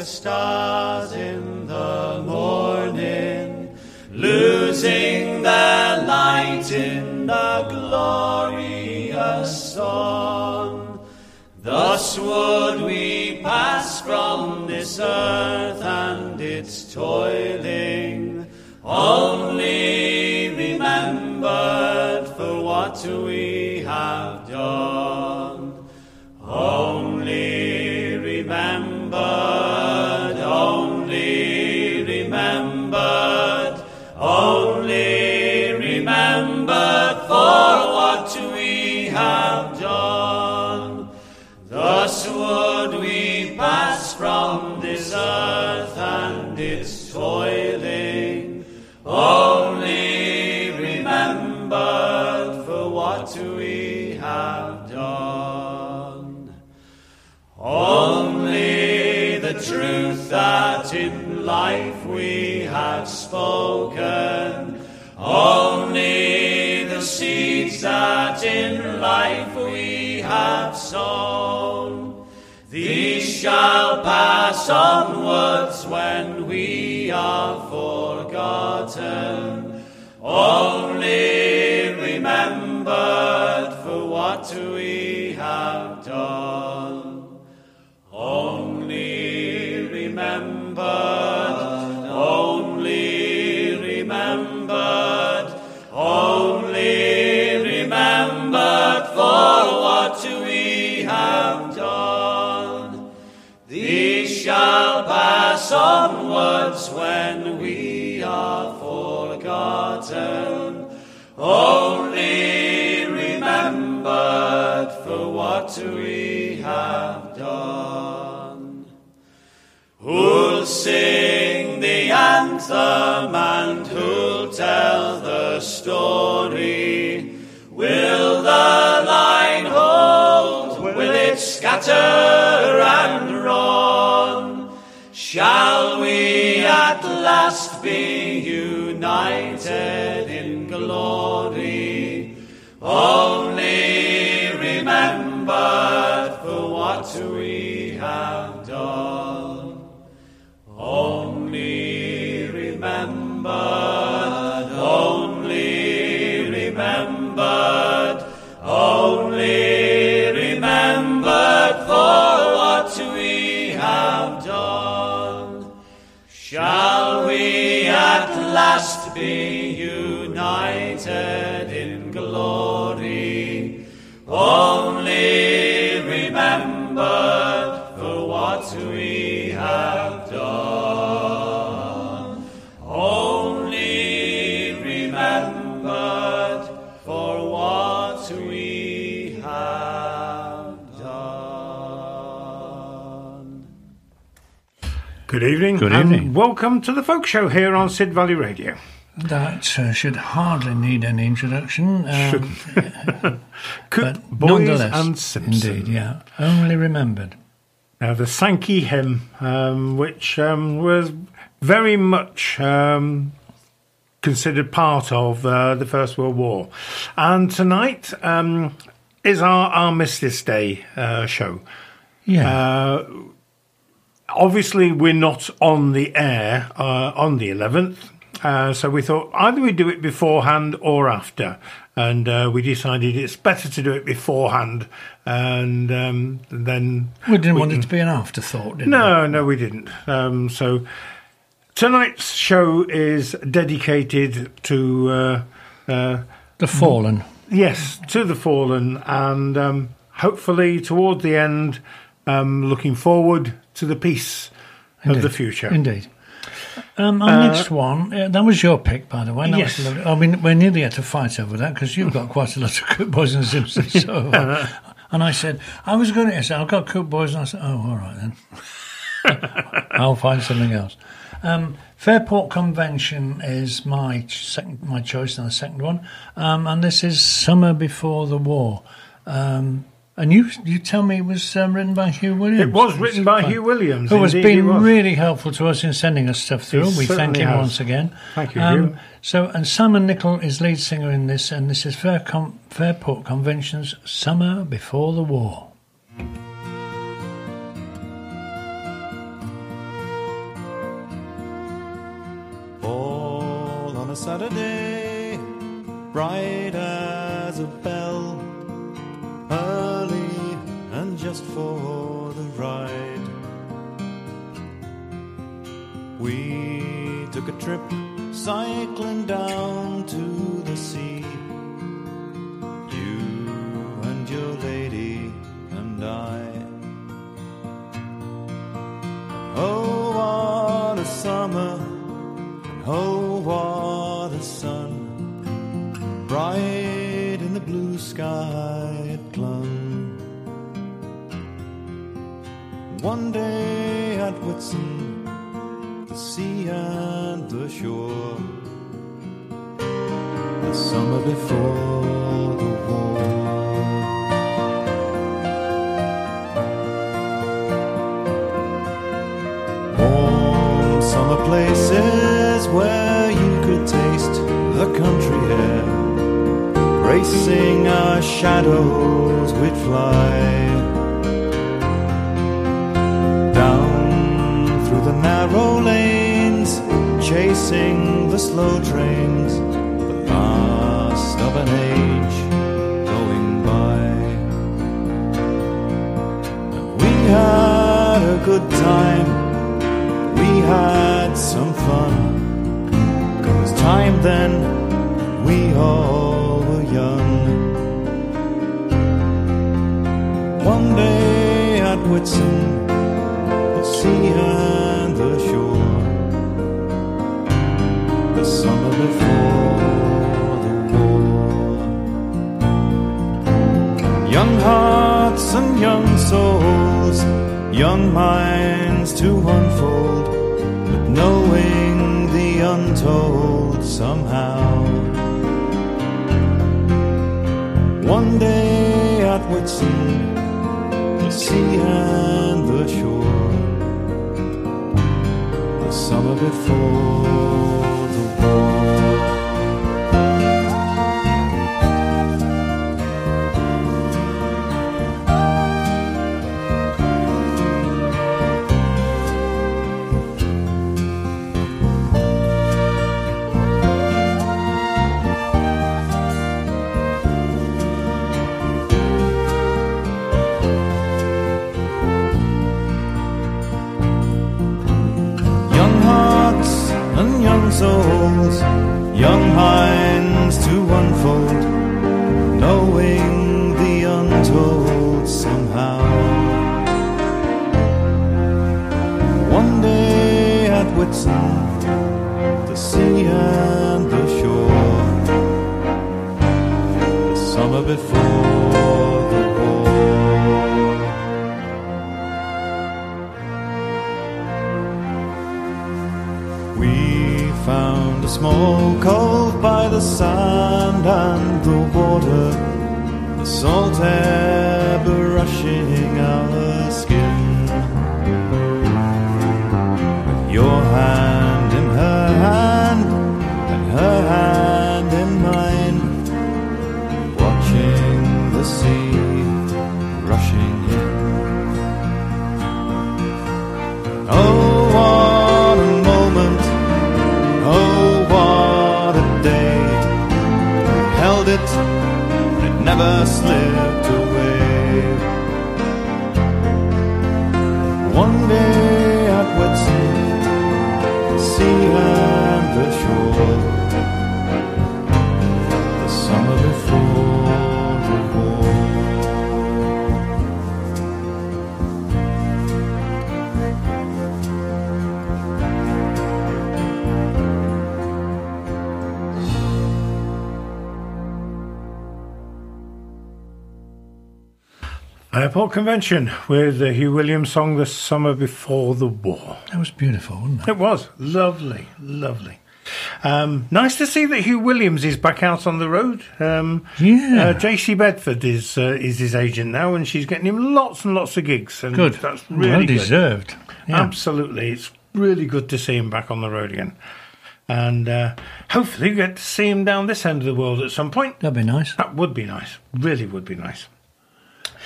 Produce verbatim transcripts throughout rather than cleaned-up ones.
the stars in the morning, losing their light in the glorious sun. Thus would we pass from this earth and its toiling, only remembered for what we have done. Only remembered, only remembered, only remembered for what we have done. Thus would we pass from this earth and its toiling, only remembered for what we have done. Only the truth that in life we have spoken, only the seeds that in life we have sown, these shall pass onwards when we are forgotten, only remembered for what we have done. Only remembered, only remembered, only remembered for what we have done. These shall pass onwards when we are forgotten, only remembered for what we have done. Who'll sing the anthem and who'll tell the story? Will the line hold? Will it scatter and run? Shall we at last be united in glory? Only remembered for what we have done. Only remembered, only remembered, only remembered for what we have done. Shall we at last be united in glory? Only remembered for what we have done. Only remembered for what we have done. Good evening, Good evening. And welcome to the Folk Show here on Sid Valley Radio. That uh, should hardly need any introduction. Um, Cook, boys and Simpson. Indeed, yeah. Only remembered. Now, the Sankey hymn, um, which um, was very much um, considered part of uh, the First World War. And tonight um, is our Armistice Day uh, show. Yeah. Uh, obviously, we're not on the air uh, on the eleventh. Uh, so we thought either we do it beforehand or after, and uh, we decided it's better to do it beforehand, and um, then... We didn't we want didn't... it to be an afterthought, did no, we? No, no, we didn't. Um, so tonight's show is dedicated to... Uh, uh, the fallen. Yes, to the fallen, and um, hopefully toward the end, um, looking forward to the peace indeed, of the future. Indeed. Um, our uh, next one, yeah, that was your pick, by the way. That yes. Was I mean, we're nearly at a fight over that because you've got quite a lot of Cook Boys and Simpsons. So, uh, and I said, I was going to say, I've got Cook Boys, and I said, oh, all right then. I'll find something else. Um, Fairport Convention is my second, my choice and the second one. Um, and this is Summer Before the War. Um, And you you tell me it was um, written by Hugh Williams. It was written by Hugh Williams. Who has been really helpful to us in sending us stuff through. It we thank him has. once again. Thank you, um, Hugh. So, and Simon Nicol is lead singer in this, and this is Fair Com- Fairport Convention's Summer Before the War. as a bell, early and just for the ride. We took a trip cycling down to the sea, you and your lady and I. Oh, what a summer, and oh, what a sun, bright in the blue sky it clung. One day at Whitsun, the sea and the shore, the summer before the war. Summer places where you could taste the country air, racing our shadows we'd fly down through the narrow lanes, chasing the slow trains, the last of an age going by. And we had a good time, we had some fun, 'cause time then we all were young. One day at Whitsun, the sea and the shore, the summer before the war. Young hearts and young souls, young minds to unfold, knowing the untold somehow. One day at Whitsun, the sea and the shore, the summer before the war. Souls, young minds to unfold, knowing the untold somehow. One day at Whitsun, the sea and the shore, the summer before. Found a small cove by the sand and the water, the salt air brushing our skin. With your hand in her hand and her hand in mine, watching the sea rushing in. Oh, it never slipped away. One day at Whitsun, the sea and the shore, the summer before the Fairport Convention with the Hugh Williams song, The Summer Before the War. That was beautiful, wasn't it? It was. Lovely, lovely. Um, nice to see that Hugh Williams is back out on the road. Um, yeah. Uh, J C Bedford is uh, is his agent now, and she's getting him lots and lots of gigs. And good. That's really well deserved. Yeah. Absolutely. It's really good to see him back on the road again. And uh, hopefully you get to see him down this end of the world at some point. That'd be nice. That would be nice. Really would be nice.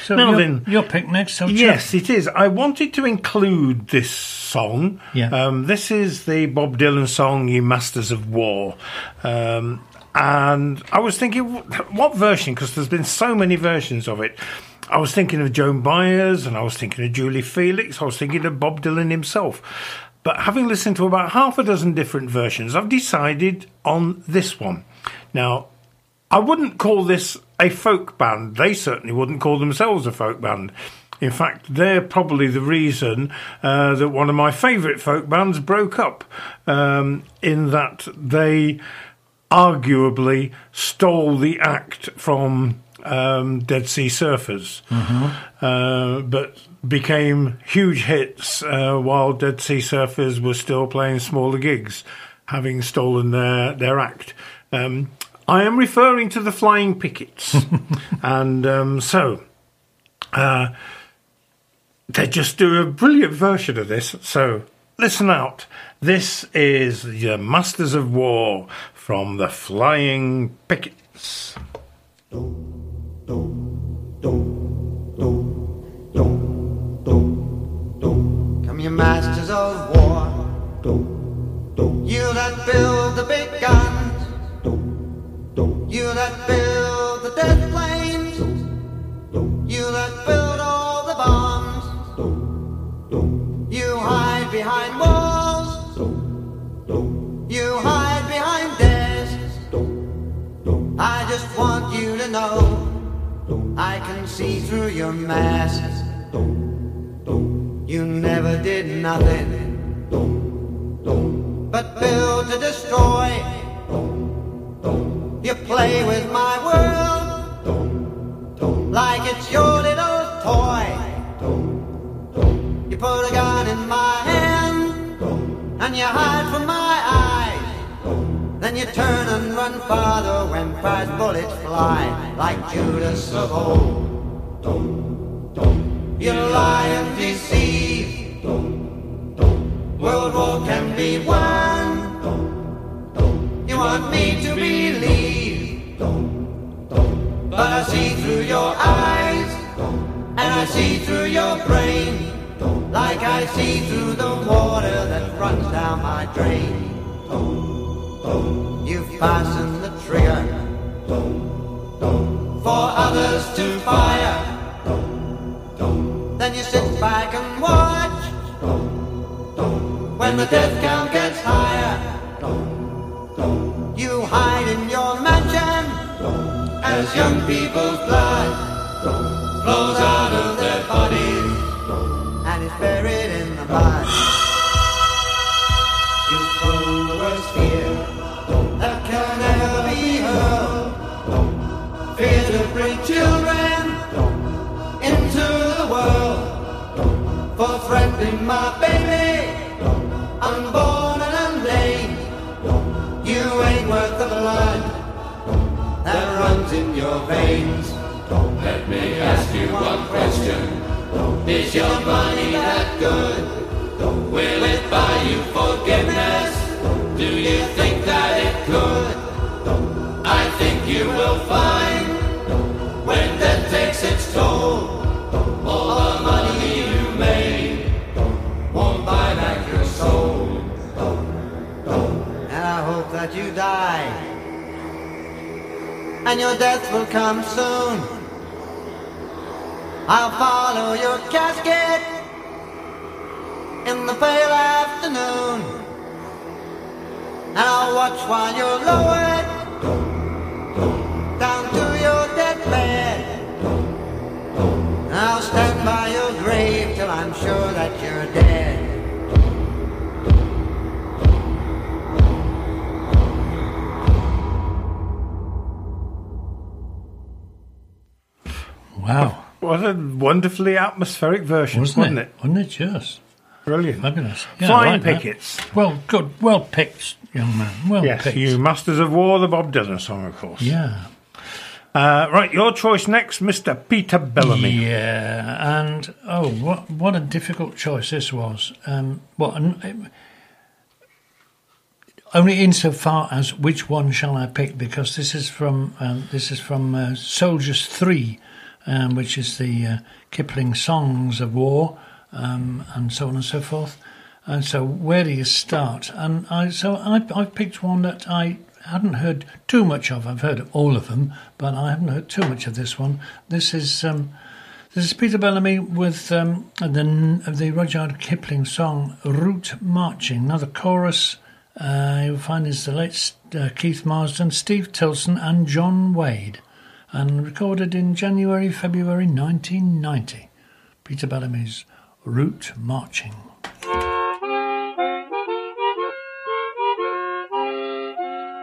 So now your, then, your pick next, so yes, check. It is. I wanted to include this song. Yeah. Um, this is the Bob Dylan song, "Ye Masters of War." Um, And I was thinking, what version? Because there's been so many versions of it. I was thinking of Joan Baez, and I was thinking of Julie Felix, I was thinking of Bob Dylan himself. But having listened to about half a dozen different versions, I've decided on this one. Now, I wouldn't call this a folk band. They certainly wouldn't call themselves a folk band. In fact, they're probably the reason uh, that one of my favourite folk bands broke up, um, in that they arguably stole the act from um, Dead Sea Surfers, mm-hmm. uh, but became huge hits uh, while Dead Sea Surfers were still playing smaller gigs, having stolen their, their act. Um, I am referring to the Flying Pickets. and um, so... Uh, They just do a brilliant version of this, so listen out. This is the Masters of War from the Flying Pickets. Don't, don't, don't, don't, don't, don't, don't. Come, you masters of war. Don't, don't. You that build the big guns. Don't, don't. You that build the death planes. Don't, don't. You that build. You hide behind walls. Don't, don't. You hide behind desks. Don't, don't. I just want you to know, don't. I can see through your masks. Don't, don't. You never did nothing. Don't, don't. But build to destroy. Don't, don't. You play with my world. Don't, don't. Like it's your little toy. Don't. You put a gun in my hand, and you hide from my eyes. Then you turn and run farther when prize bullets fly, like Judas of old. You lie and deceive. World war can be won. You want me to believe, but I see through your eyes, and I see through your brain. Like I see through the water that runs down my drain. You fasten the trigger for others to fire. Then you sit back and watch when the death count gets higher. You hide in your mansion as young people's blood flows out of their bodies. Is buried in the mud. You throw the worst fear that can ever be heard. Fear to bring children into the world. For threatening my baby, unborn and unnamed. You ain't worth the blood that runs in your veins. Let me ask you one question. Is your money that good? Will it buy you forgiveness? Do you think that it could? I think you will find, when death takes its toll, all the money you made won't buy back your soul. And I hope that you die, and your death will come soon. I'll follow your casket in the pale afternoon, and I'll watch while you're lowered down to your deathbed, and I'll stand by your grave till I'm sure that you're dead. Wow. What a wonderfully atmospheric version, wasn't, wasn't it? it? Wasn't it just? Brilliant. Fabulous. Yeah, Flying like Pickets. That. Well, good. Well picked, young man. Well yes, picked. You Masters of War, the Bob Dylan song, of course. Yeah. Uh, right, your choice next, Mister Peter Bellamy. Yeah, and, oh, what what a difficult choice this was. Um, what, it, only insofar as which one shall I pick, because this is from, um, this is from uh, Soldiers three. Um, which is the uh, Kipling songs of war, um, and so on and so forth. And so, where do you start? And I, so I, I've picked one that I hadn't heard too much of. I've heard all of them, but I haven't heard too much of this one. This is um, this is Peter Bellamy with um, the the Rudyard Kipling song "Route Marching." Now the chorus uh, you'll find is the late uh, Keith Marsden, Steve Tilson, and John Wade, and recorded in January February nineteen ninety. Peter Bellamy's "Route Marching."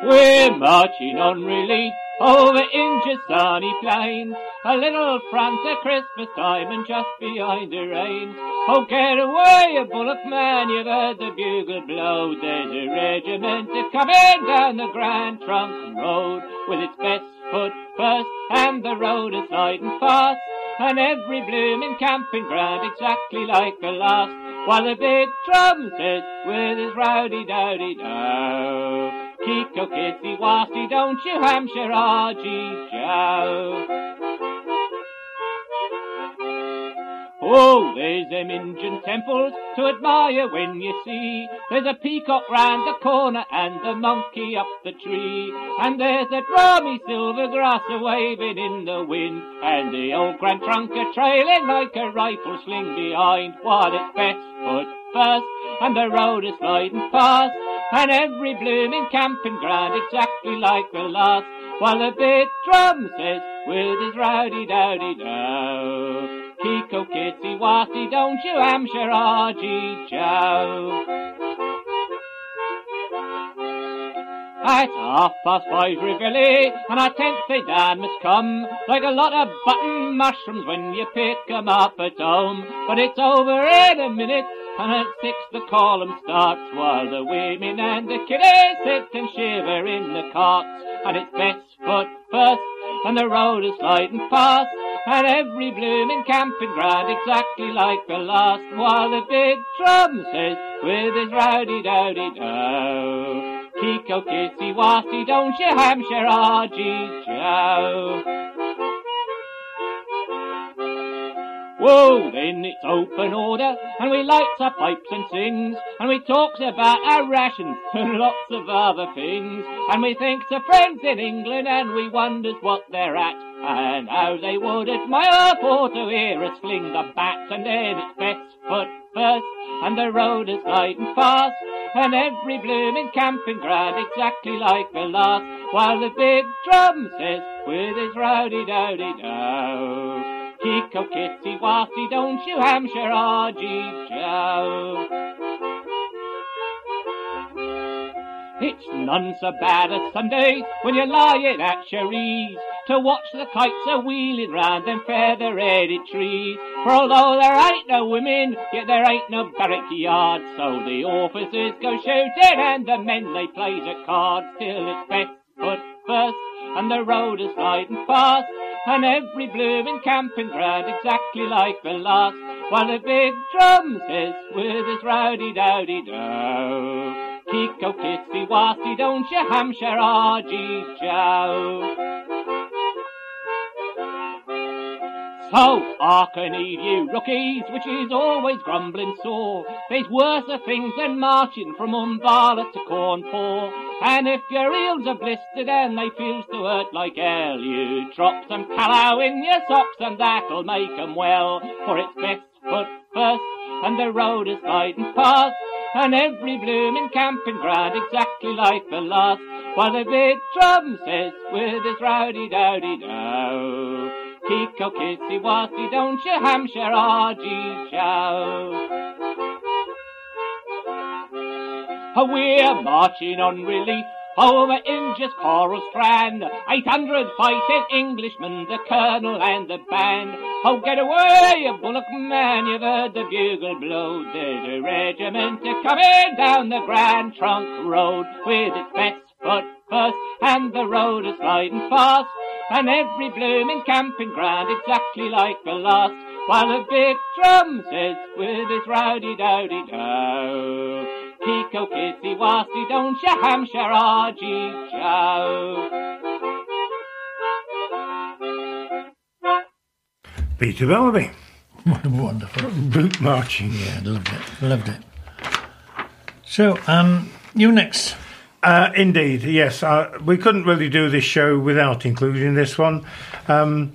We're marching on relief over into sunny plains, a little France at Christmas time and just behind the rain. Oh, get away, a bullock man, you've heard the bugle blow. There's a regiment that's coming down the Grand Trunk Road with its best foot first and the road is sliding fast, and every blooming camping ground exactly like the last, while the big drum says with his rowdy-dowdy-dow. Kiko, kissy, wasty, don't you Hampshire Argy Joe. Oh, there's them Injun temples to admire when you see. There's a peacock round the corner and a monkey up the tree. And there's a brahmy silver grass a-waving in the wind. And the old Grand Trunk a-trailing like a rifle sling behind, while it's best foot first and the road is sliding past, and every blooming camping ground exactly like the last, while the big drum says with his rowdy-dowdy-dow. Kiko, kitsy, wasty, don't you Hampshire Argy Joe. At half past five reveille, and I think they down must come, like a lot of button mushrooms when you pick 'em up at home. But it's over in a minute, and at six the column starts, while the women and the kiddies sit and shiver in the carts. And it's best foot first, and the road is sliding past, and every blooming camping ground exactly like the last, while the big drum says with his rowdy-dowdy-dow. Kiko, kissy, wasty, don't you Hampshire Argy Joe. Whoa, then it's open order, and we lights our pipes and sings, and we talks about our rations and lots of other things, and we thinks of friends in England, and we wonders what they're at, and how they would admire for to hear us fling the bats. And then it's best foot first, and the road is sliding fast, and every blooming camping ground exactly like the last, while the big drum says with his rowdy-dowdy-dow. Kiko, kitsy, wasty, don't you Hampshire Argy Joe. It's none so bad a Sunday when you're lying at your ease, to watch the kites a-wheeling round them feather-headed trees. For although there ain't no women, yet there ain't no barrack yard, so the officers go shooting and the men they plays at cards, till it's best foot first and the road is sliding fast, and every blooming camping ground exactly like the last, while the big drum says with his rowdy-dowdy-dow. Kiko, kitsy, wasty, don't you Hampshire Argy Joe. So, hark and heed, you rookies, which is always grumbling sore. There's worser things than marching from Umballa to Cornpoor. And if your heels are blistered and they feels to hurt like hell, you drop some tallow in your socks and that'll make 'em well. For it's best foot first, and the road is sliding past, and every blooming camping ground exactly like the last, while the big drum says with his rowdy-dowdy-dow. Kiko, kissy, wasty, don't you Hampshire Argy Joe. We're marching on relief over Inja's Coral Strand, eight hundred fighting Englishmen, the colonel and the band. Oh, get away, you bullock man, you've heard the bugle blow. There's a regiment a-coming down the Grand Trunk Road, with its best foot first, and the road is sliding fast, and every blooming camping ground exactly like the last, while the big drum says with his rowdy-dowdy-dow. Kiko, kissy, wasty, don't you Hampshire Argy Joe. Peter Bellamy. What a wonderful route marching. Yeah, loved it, loved it. So, um, you next. Uh, indeed, yes. Uh, we couldn't really do this show without including this one. Um,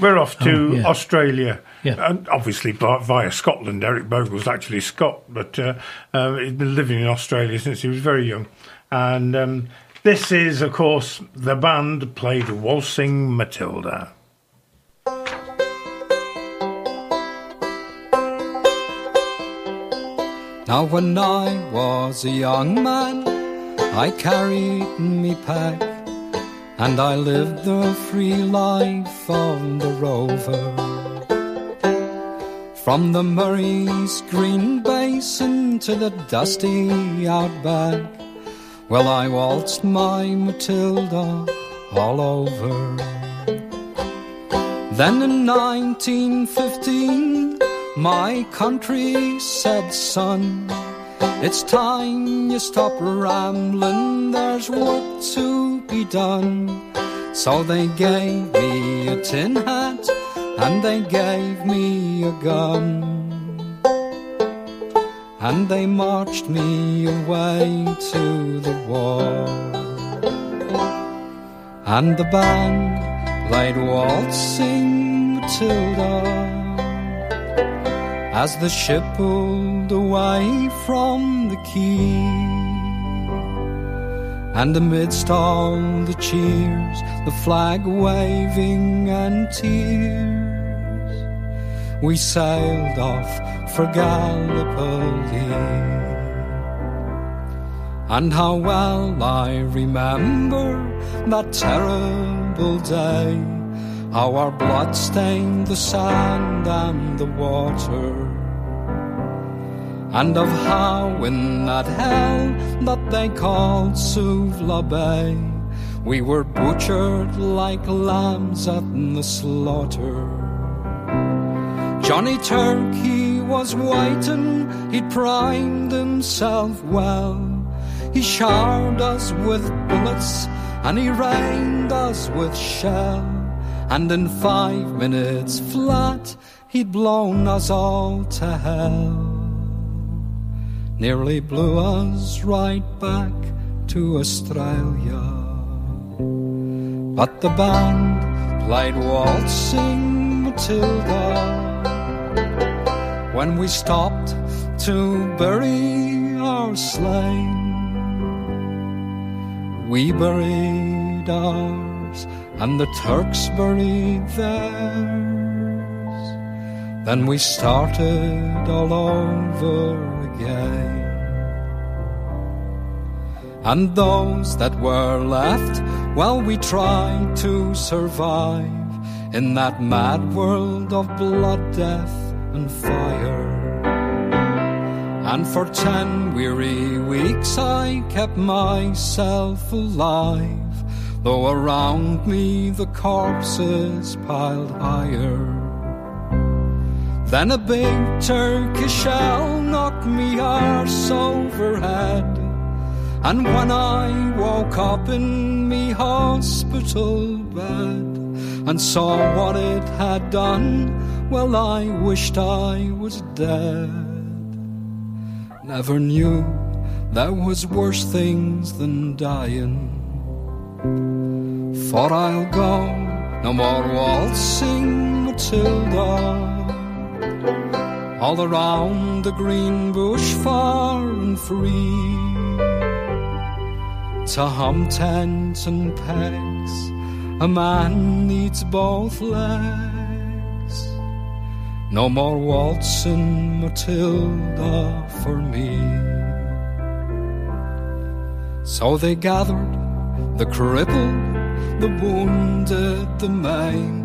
we're off to oh, yeah. Australia. Yeah. And obviously by, via Scotland. Eric Bogle's actually Scot, but uh, uh, he's been living in Australia since he was very young. And um, this is, of course, the band played Waltzing Matilda. Now when I was a young man, I carried me pack, and I lived the free life on the rover. From the Murray's green basin to the dusty outback, well, I waltzed my Matilda all over. Then in nineteen fifteen, my country said, son, it's time you stop rambling, there's work to be done. So they gave me a tin hat and they gave me a gun, and they marched me away to the war. And the band played Waltzing Matilda as the ship pulled away from the quay, and amidst all the cheers, the flag waving and tears, we sailed off for Gallipoli. And how well I remember that terrible day, how our blood stained the sand and the water, and of how in that hell that they called Suvla Bay, we were butchered like lambs at the slaughter. Johnny Turkey was waiting, he'd primed himself well, he showered us with bullets and he rained us with shell, and in five minutes flat he'd blown us all to hell, nearly blew us right back to Australia. But the band played Waltzing Matilda when we stopped to bury our slain. We buried ours and the Turks buried theirs, then we started all over. And those that were left, well, we tried to survive in that mad world of blood, death and fire. And for ten weary weeks I kept myself alive, though around me the corpses piled higher. Then a big Turkish shell knocked me arse over head, and when I woke up in me hospital bed and saw what it had done, well, I wished I was dead. Never knew there was worse things than dying. Thought I'll go no more waltzing Matilda all around the green bush far and free, to hum tents and pegs a man needs both legs. No more waltzing Matilda for me. So they gathered the crippled, the wounded, the maimed,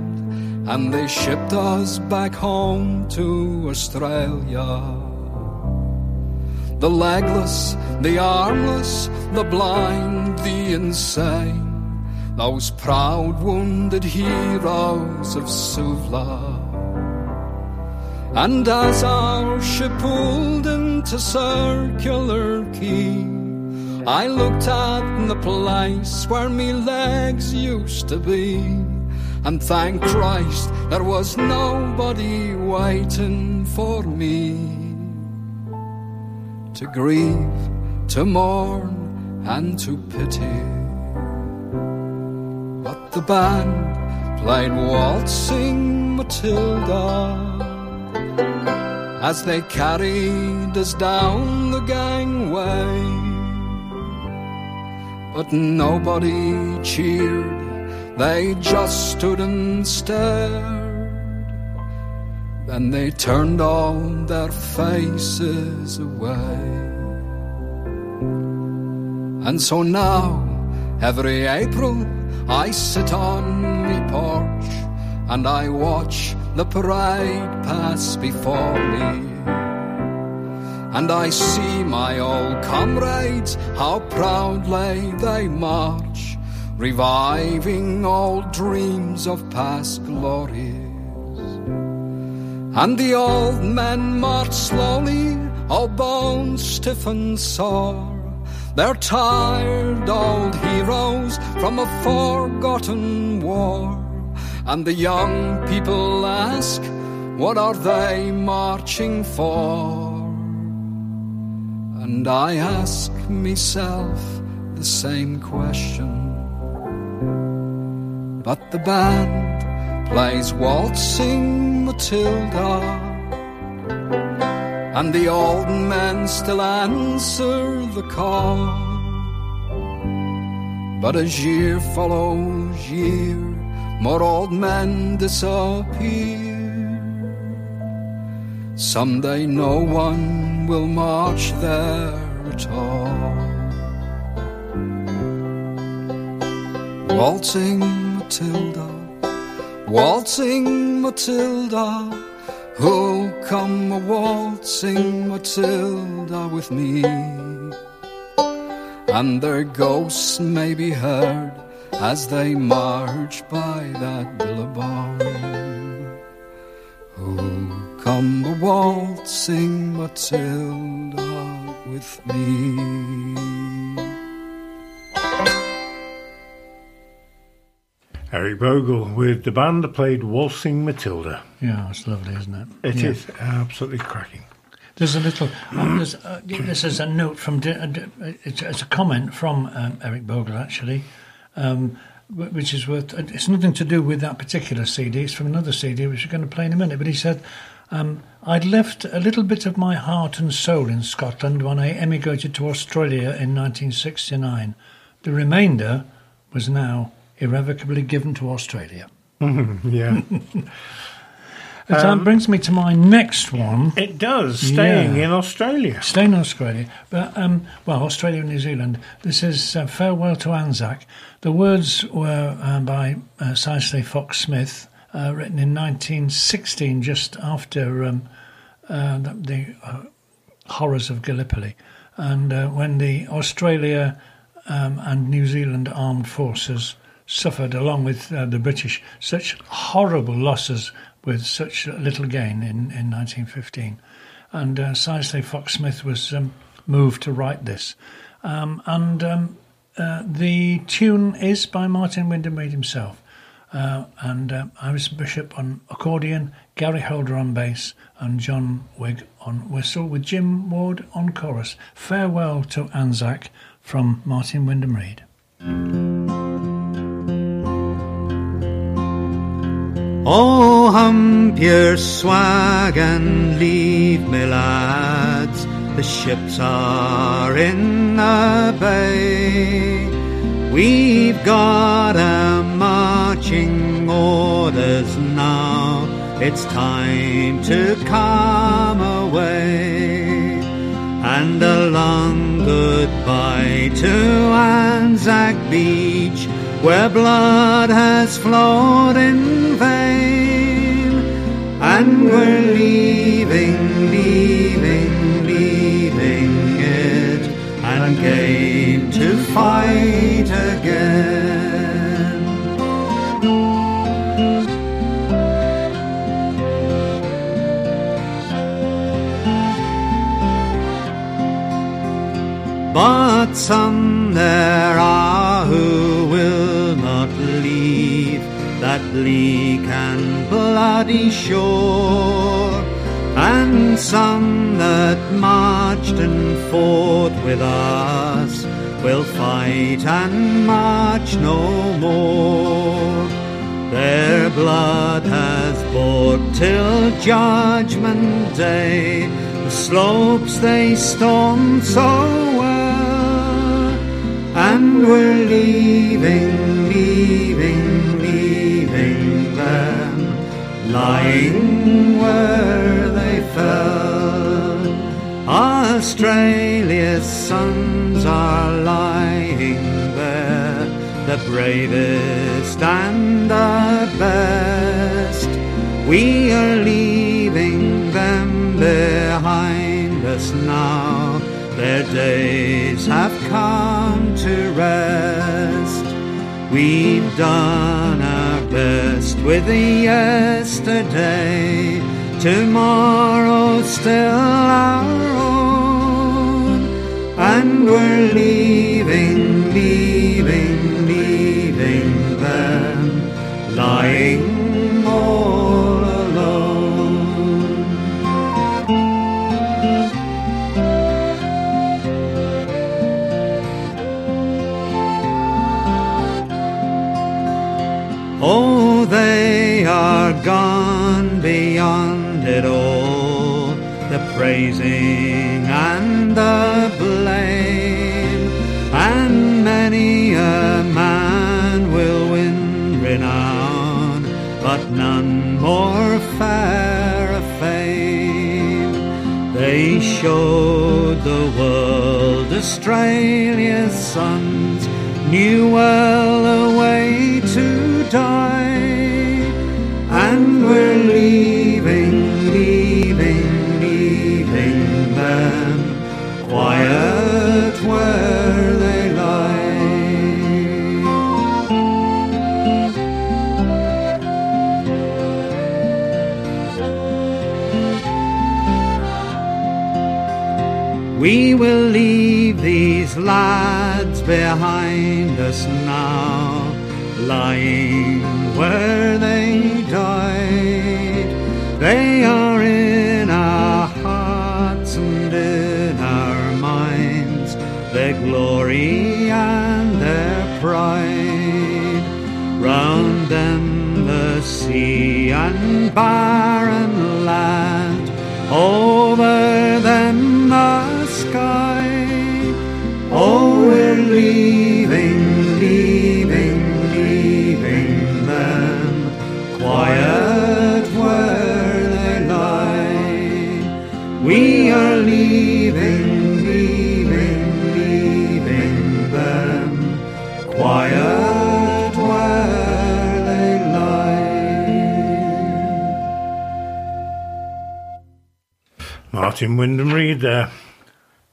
and they shipped us back home to Australia. The legless, the armless, the blind, the insane, those proud wounded heroes of Suvla. And as our ship pulled into Circular Quay, I looked at the place where me legs used to be, and thank Christ there was nobody waiting for me to grieve, to mourn and to pity. But the band played Waltzing Matilda as they carried us down the gangway. But nobody cheered, they just stood and stared. And they turned all their faces away. And so now, every April, I sit on my porch and I watch the parade pass before me. And I see my old comrades, how proudly they march, reviving old dreams of past glory. And the old men march slowly, all bones stiff and sore. They're tired old heroes from a forgotten war. And the young people ask, what are they marching for? And I ask myself the same question. But the band plays Waltzing Matilda, and the old men still answer the call. But as year follows year, more old men disappear. Someday no one will march there at all. Waltzing Matilda, Waltzing Matilda, who'll come a-waltzing Matilda with me? And their ghosts may be heard as they march by that billabong. Who'll come a-waltzing Matilda with me? Eric Bogle with the band that played Waltzing Matilda. Yeah, it's lovely, isn't it? It yeah. is absolutely cracking. There's a little... Um, there's, uh, this is a note from... Uh, it's, it's a comment from um, Eric Bogle, actually, um, which is worth... It's nothing to do with that particular C D. It's from another C D, which we're going to play in a minute. But he said, um, I'd left a little bit of my heart and soul in Scotland when I emigrated to Australia in nineteen sixty-nine. The remainder was now... irrevocably given to Australia. Yeah. That um, brings me to my next one. It does, staying yeah. in Australia. Staying in Australia. But, um, well, Australia and New Zealand. This is uh, Farewell to Anzac. The words were uh, by uh, Cicely Fox Smith, uh, written in nineteen sixteen, just after um, uh, the, the uh, horrors of Gallipoli. And uh, when the Australia um, and New Zealand armed forces suffered, along with uh, the British, such horrible losses with such little gain in, in nineteen fifteen. And uh, Cicely Fox Smith was um, moved to write this. Um, and um, uh, the tune is by Martin Wyndham Reid himself. Uh, and uh, Iris Bishop on accordion, Gary Holder on bass, and John Wigg on whistle, with Jim Ward on chorus. Farewell to Anzac from Martin Wyndham Reid. Oh, hump your swag and leave me, lads, the ships are in the bay. We've got a marching orders now, it's time to come away. And a long goodbye to Anzac Beach, where blood has flowed in vain. And we're leaving, leaving, leaving it, and game to fight again. But some there are who will leave that bleak and bloody shore, and some that marched and fought with us We'll fight and march no more. Their blood has bought till Judgment Day the slopes they stormed so well. And we're leaving, leaving, leaving them, lying where they fell. Australia's sons are lying there, the bravest and the best. We are leaving them behind us now, their days have come to rest. We've done our best with the yesterday, tomorrow still our own. And we're leaving, leaving, leaving them, lying all alone. Oh, they are gone beyond it all, the praising and the blame, and many a man will win renown, but none more fair of fame. They showed the world Australia's sons knew well the way to die. And we're leaving, leaving, leaving them quiet where they lie. We will leave these lads behind us now, lying where they died. They are in our hearts and in our minds, their glory and their pride. Round them the sea and barren land, over them the sky. Oh, we're leaving, leaving, leaving them quiet where they lie. We are leaving, leaving, leaving them quiet where they lie. Martin Wyndham Reid there,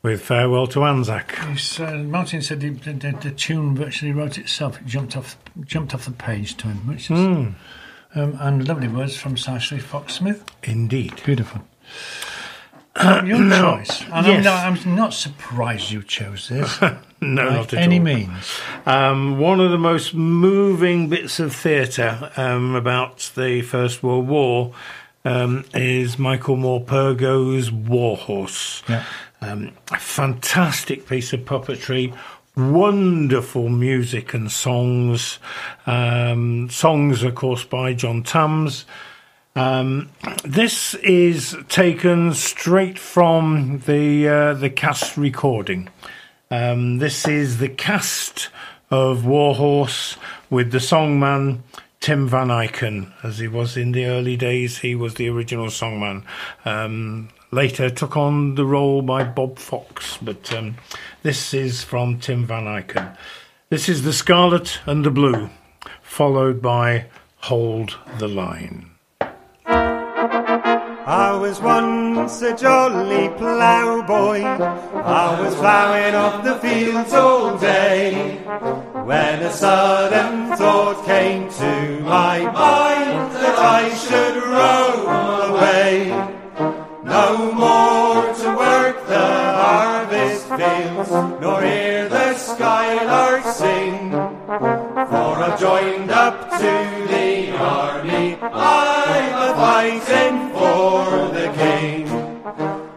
with Farewell to Anzac. Yes, uh, Martin said the, the, the tune virtually wrote itself. It jumped off, jumped off the page to him, which is mm. um, and lovely words from Cicely Fox Smith. Indeed, beautiful. Uh, Your no, choice. And yes. I'm, I'm not surprised you chose this. No, by not at any all. means. Um, one of the most moving bits of theatre um, about the First World War um, is Michael Morpurgo's War Horse. Yeah. Um, a fantastic piece of puppetry, wonderful music and songs. Um, songs, of course, by John Tams. Um, this is taken straight from the uh, the cast recording. Um, this is the cast of War Horse with the songman Tim Van Eyken, as he was in the early days. He was the original songman. Um, Later took on the role by Bob Fox, but um, this is from Tim Van Eyken. This is The Scarlet and the Blue, followed by Hold the Line. I was once a jolly ploughboy, I was ploughing off the fields all day, when a sudden thought came to my mind that I should roam away. No more to work the harvest fields, nor hear the skylark sing, for I've joined up to the army, I'm a-fighting for the king.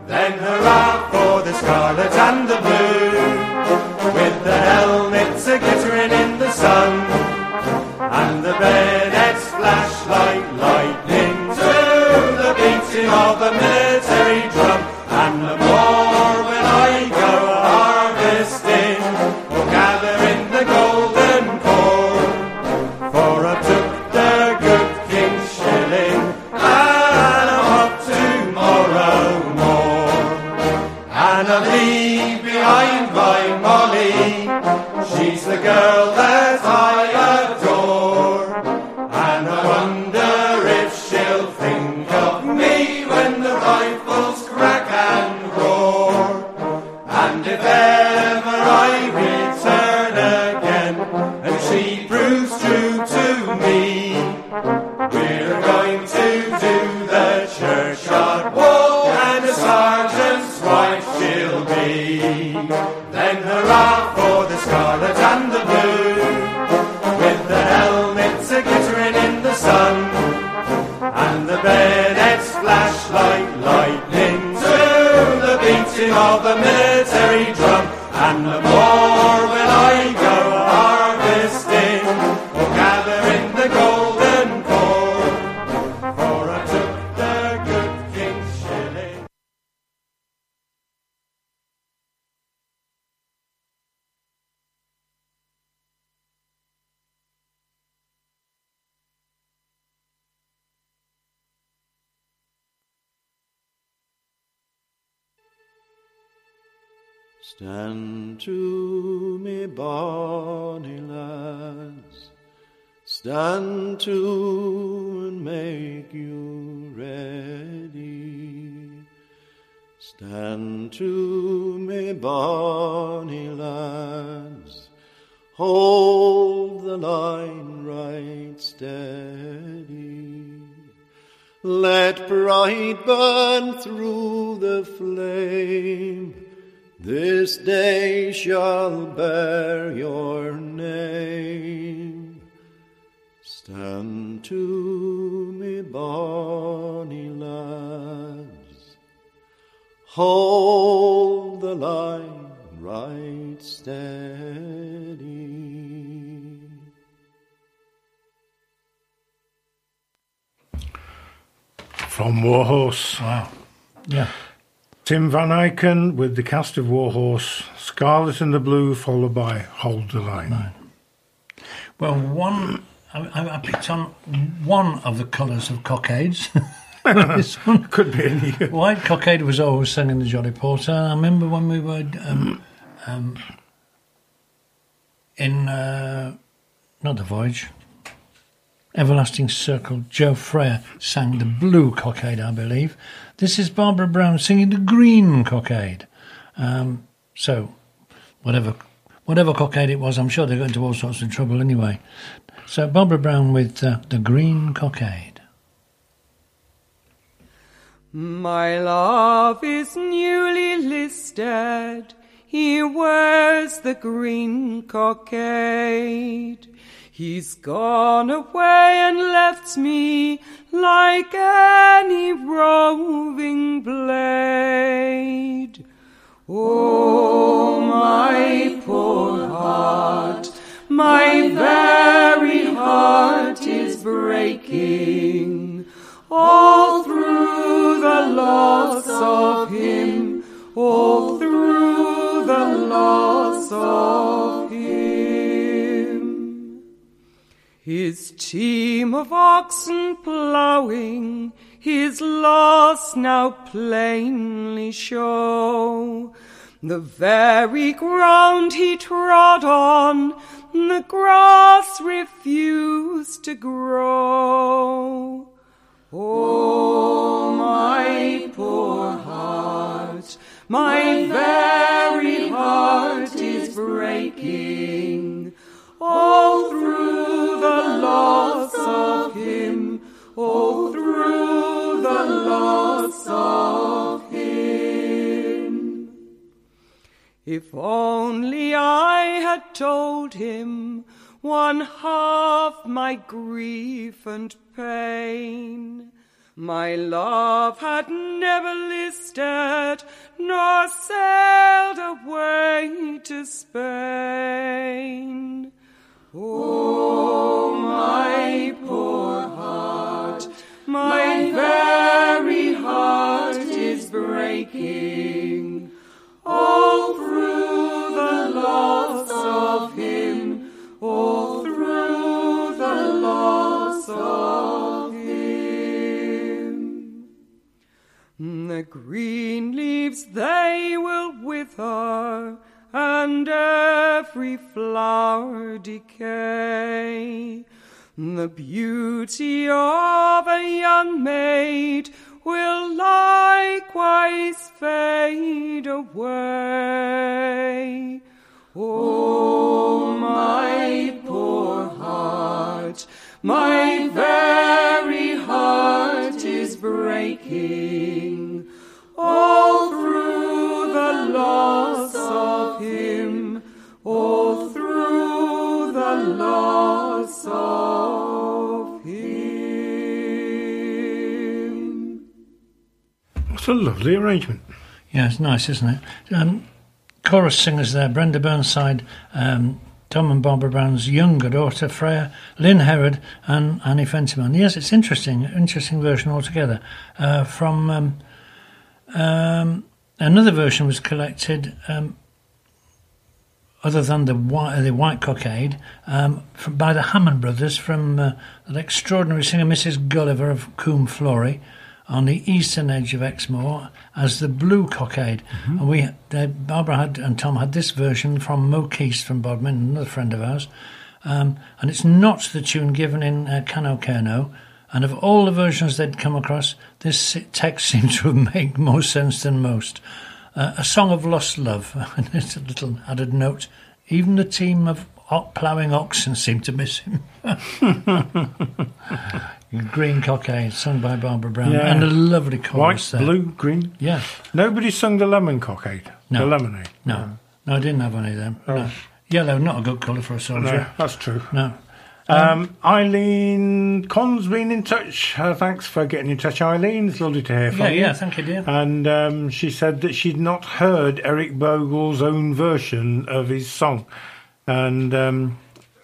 Then hurrah for the scarlet and the blue, with the Stand to me, bonny lads, stand to and make you ready. Stand to me, bonny lads, hold the line right steady. Let pride burn through the flame, this day shall bear your name. Stand to me, bonny lads, hold the line right steady. From War Horse. Wow. Yeah. Tim Van Eyken with the cast of War Horse, Scarlet and the Blue, followed by Hold the Line. Right. Well, one I, I picked on one of the colours of cockades. This one. Could be any. White cockade was always sung in the Jolly Porter. I remember when we were um, um, in uh, not the Voyage, Everlasting Circle, Joe Freya sang the blue cockade, I believe. This is Barbara Brown singing the green cockade. Um, so, whatever whatever cockade it was, I'm sure they got into all sorts of trouble anyway. So, Barbara Brown with uh, the green cockade. My love is newly listed. He wears the green cockade. He's gone away and left me like any roving blade. Oh, my poor heart, my very heart is breaking, all through the loss of him, all through the loss of him. His team of oxen ploughing his loss now plainly show. The very ground he trod on, the grass refused to grow. Oh, my poor heart, my very heart is breaking, all through the loss of him, all through the loss of him. If only I had told him one half my grief and pain, my love had never listed, nor sailed away to Spain. Oh, my poor heart, my very heart is breaking, all through the loss of him, all through the loss of him. The green leaves, they will wither, and every flower decay. The beauty of a young maid will likewise fade away. Oh, my poor heart, my very heart is breaking, all through the loss of him, all through the loss of him. What a lovely arrangement. Yeah, it's nice, isn't it? Um, chorus singers there, Brenda Burnside, um, Tom and Barbara Brown's younger daughter, Freya, Lynn Herod and Annie Fentiman. Yes, it's interesting, interesting version altogether. Uh, from... Um, Um, another version was collected, um, other than the white, the white cockade, um, from, by the Hammond brothers, from uh, an extraordinary singer, Missus Gulliver of Coombe Florey, on the eastern edge of Exmoor as the Blue Cockade. Mm-hmm. And we, they, Barbara had and Tom had this version from Mo Keast from Bodmin, another friend of ours. Um, and it's not the tune given in uh, Cano Cerno. And of all the versions they'd come across, this text seemed to make more sense than most. Uh, a song of lost love, and it's a little added note. Even the team of ploughing oxen seemed to miss him. Green Cockade, sung by Barbara Brown, yeah. And a lovely chorus. White, there. Blue, green. Yeah. Nobody sung the lemon cockade. No. The lemonade. No. no, no, I didn't have any of them. Oh. No. Yellow, not a good colour for a soldier. No, that's true. No. Um, Eileen Con's been in touch. Uh, thanks for getting in touch, Eileen. It's lovely to hear from yeah, you. Yeah, yeah, thank you, dear. And um, she said that she'd not heard Eric Bogle's own version of his song. And um,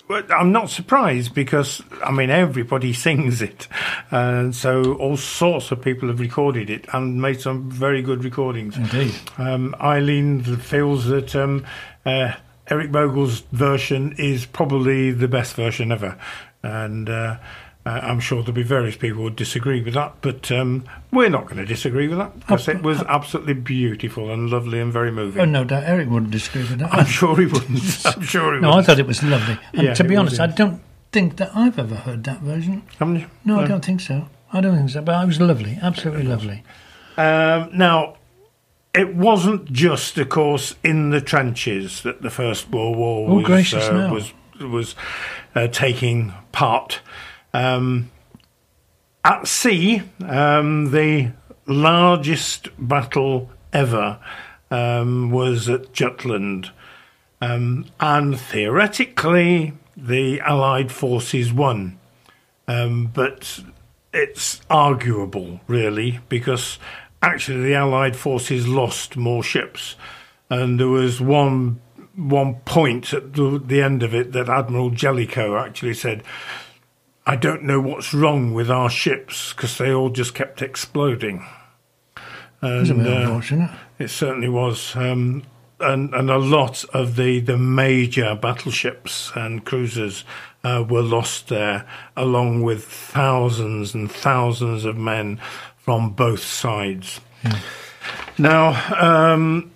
I'm not surprised because, I mean, everybody sings it. And uh, so all sorts of people have recorded it and made some very good recordings. Indeed. Um, Eileen feels that... Um, uh, Eric Bogle's version is probably the best version ever, and uh, I'm sure there'll be various people who would disagree with that, but um, we're not going to disagree with that, because it was absolutely beautiful and lovely and very moving. Oh, no doubt Eric wouldn't disagree with that. I'm sure he wouldn't. I'm sure he wouldn't. No, I thought it was lovely, and yeah, to be honest, I don't think that I've ever heard that version. Haven't you? No, no, I don't think so. I don't think so, but it was lovely, absolutely lovely. Um, now... It wasn't just, of course, in the trenches that the First World War was oh, gracious, uh, no. was, was uh, taking part. Um, at sea, um, the largest battle ever um, was at Jutland. Um, and theoretically, the Allied forces won. Um, but it's arguable, really, because... Actually, the Allied forces lost more ships, and there was one one point at the, the end of it that Admiral Jellicoe actually said, "I don't know what's wrong with our ships because they all just kept exploding." And, Isn't it unfortunate? Uh, it certainly was, um, and and a lot of the the major battleships and cruisers uh, were lost there, along with thousands and thousands of men. From both sides. Yeah. Now, um,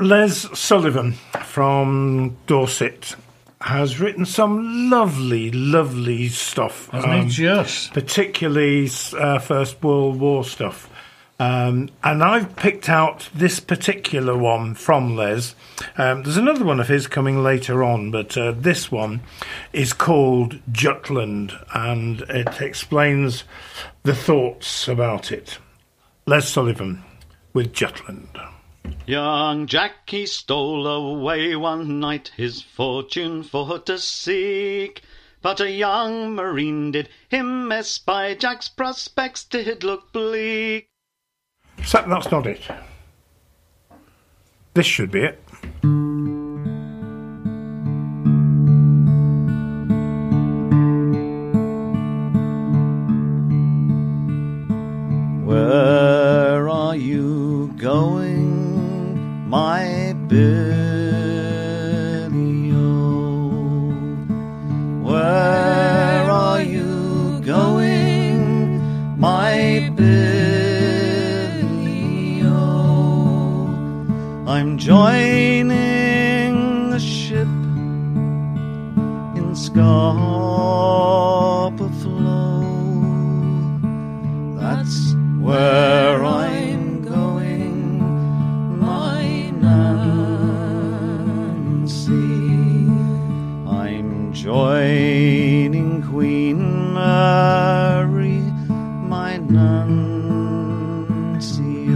Les Sullivan from Dorset has written some lovely, lovely stuff. Um, yes. Particularly uh, First World War stuff. Um, and I've picked out this particular one from Les. Um, there's another one of his coming later on, but uh, this one is called Jutland, and it explains... the thoughts about it. Les Sullivan with Jutland. Young Jackie stole away one night, his fortune for to seek. But a young marine did him espy, Jack's prospects did look bleak. Except that's not it. This should be it. Where are you going, my Billy-o? Where are you going, my Billy-o? I'm joining the ship in Scapa Flow. That's where I'm going, my Nancy. I'm joining Queen Mary, my Nancy. Oh,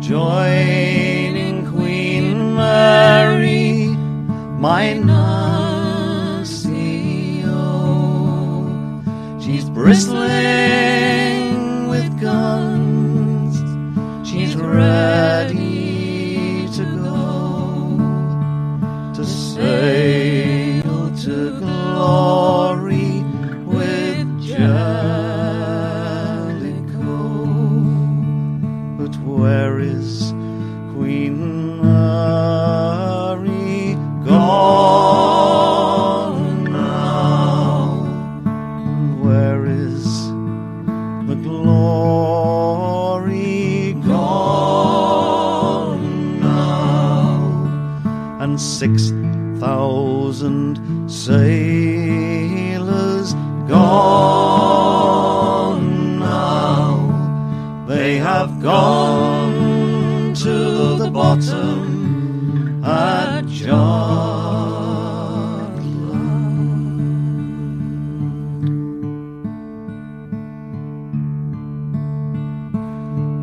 joining Queen Mary, my Nancy. Oh, she's bristling. Ready to go, to sail to glory with Jellicoe. But where is Queen Mary gone now? Where is the thousand sailors gone now. They have gone to the bottom at Jutland.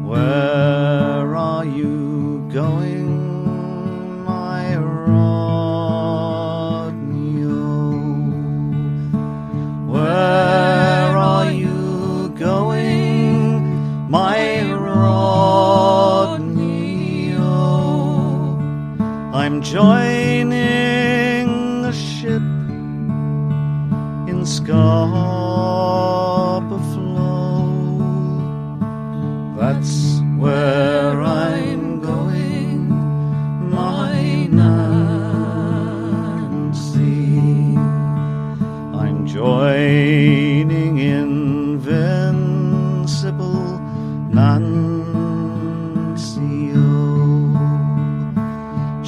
Where are you going? I'm joining the ship in Scarborough Flow. That's where I'm going, my Nancy. I'm joining invincible Nancy.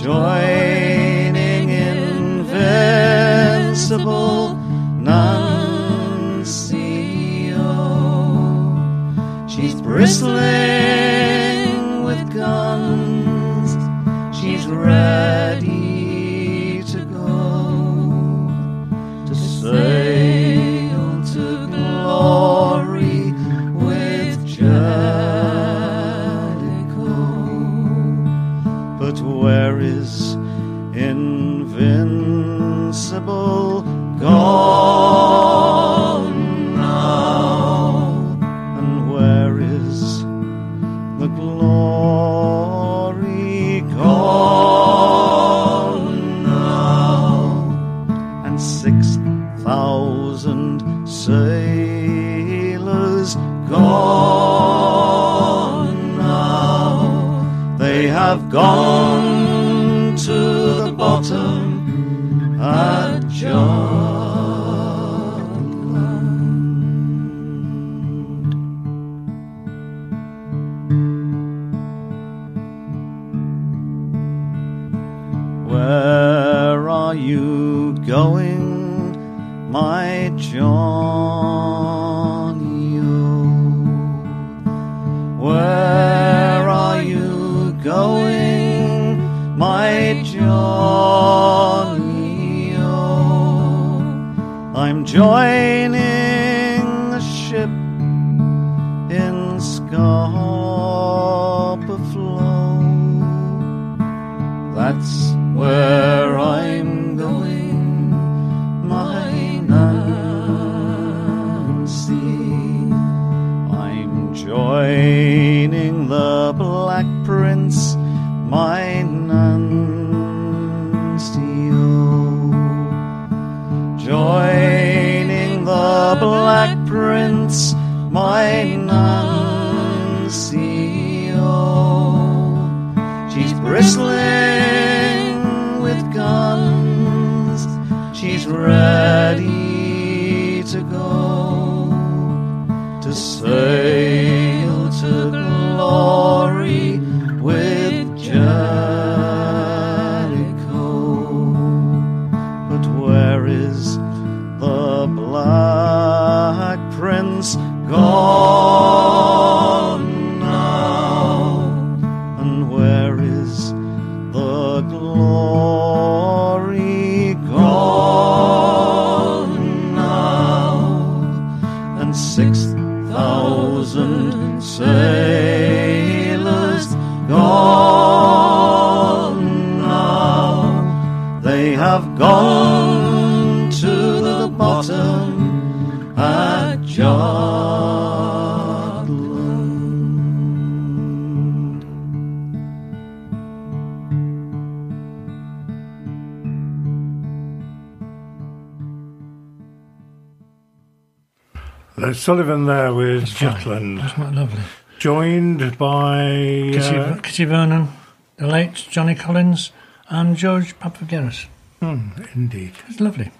Joining invincible Nancy, oh, she's bristling with guns, she's ready to go, to sail to glory with Jericho. But where is invincible gone now, and where is the glory gone now, and six thousand sailors gone now, they have gone to the bottom at Jutland. Where are you going, my Johnny? Where are you going, my Johnny, oh, I'm joining the ship in Scarborough Flow. That's where I'm going, my Nancy. I'm joining the Black Prince, my Nancy. Joining the Black Prince, my Nancy, oh, she's bristling with guns, she's ready to go, to sail to glory with Jericho. Black Prince gone now, and where is the glory gone now, and six thousand sailors gone now, they have gone bottom at Jutland. Les Sullivan there with That's Jutland. Right. That's not lovely. Joined by uh, Kitty Vernon, the late Johnny Collins, and George Papageras. Hmm, indeed, it's lovely.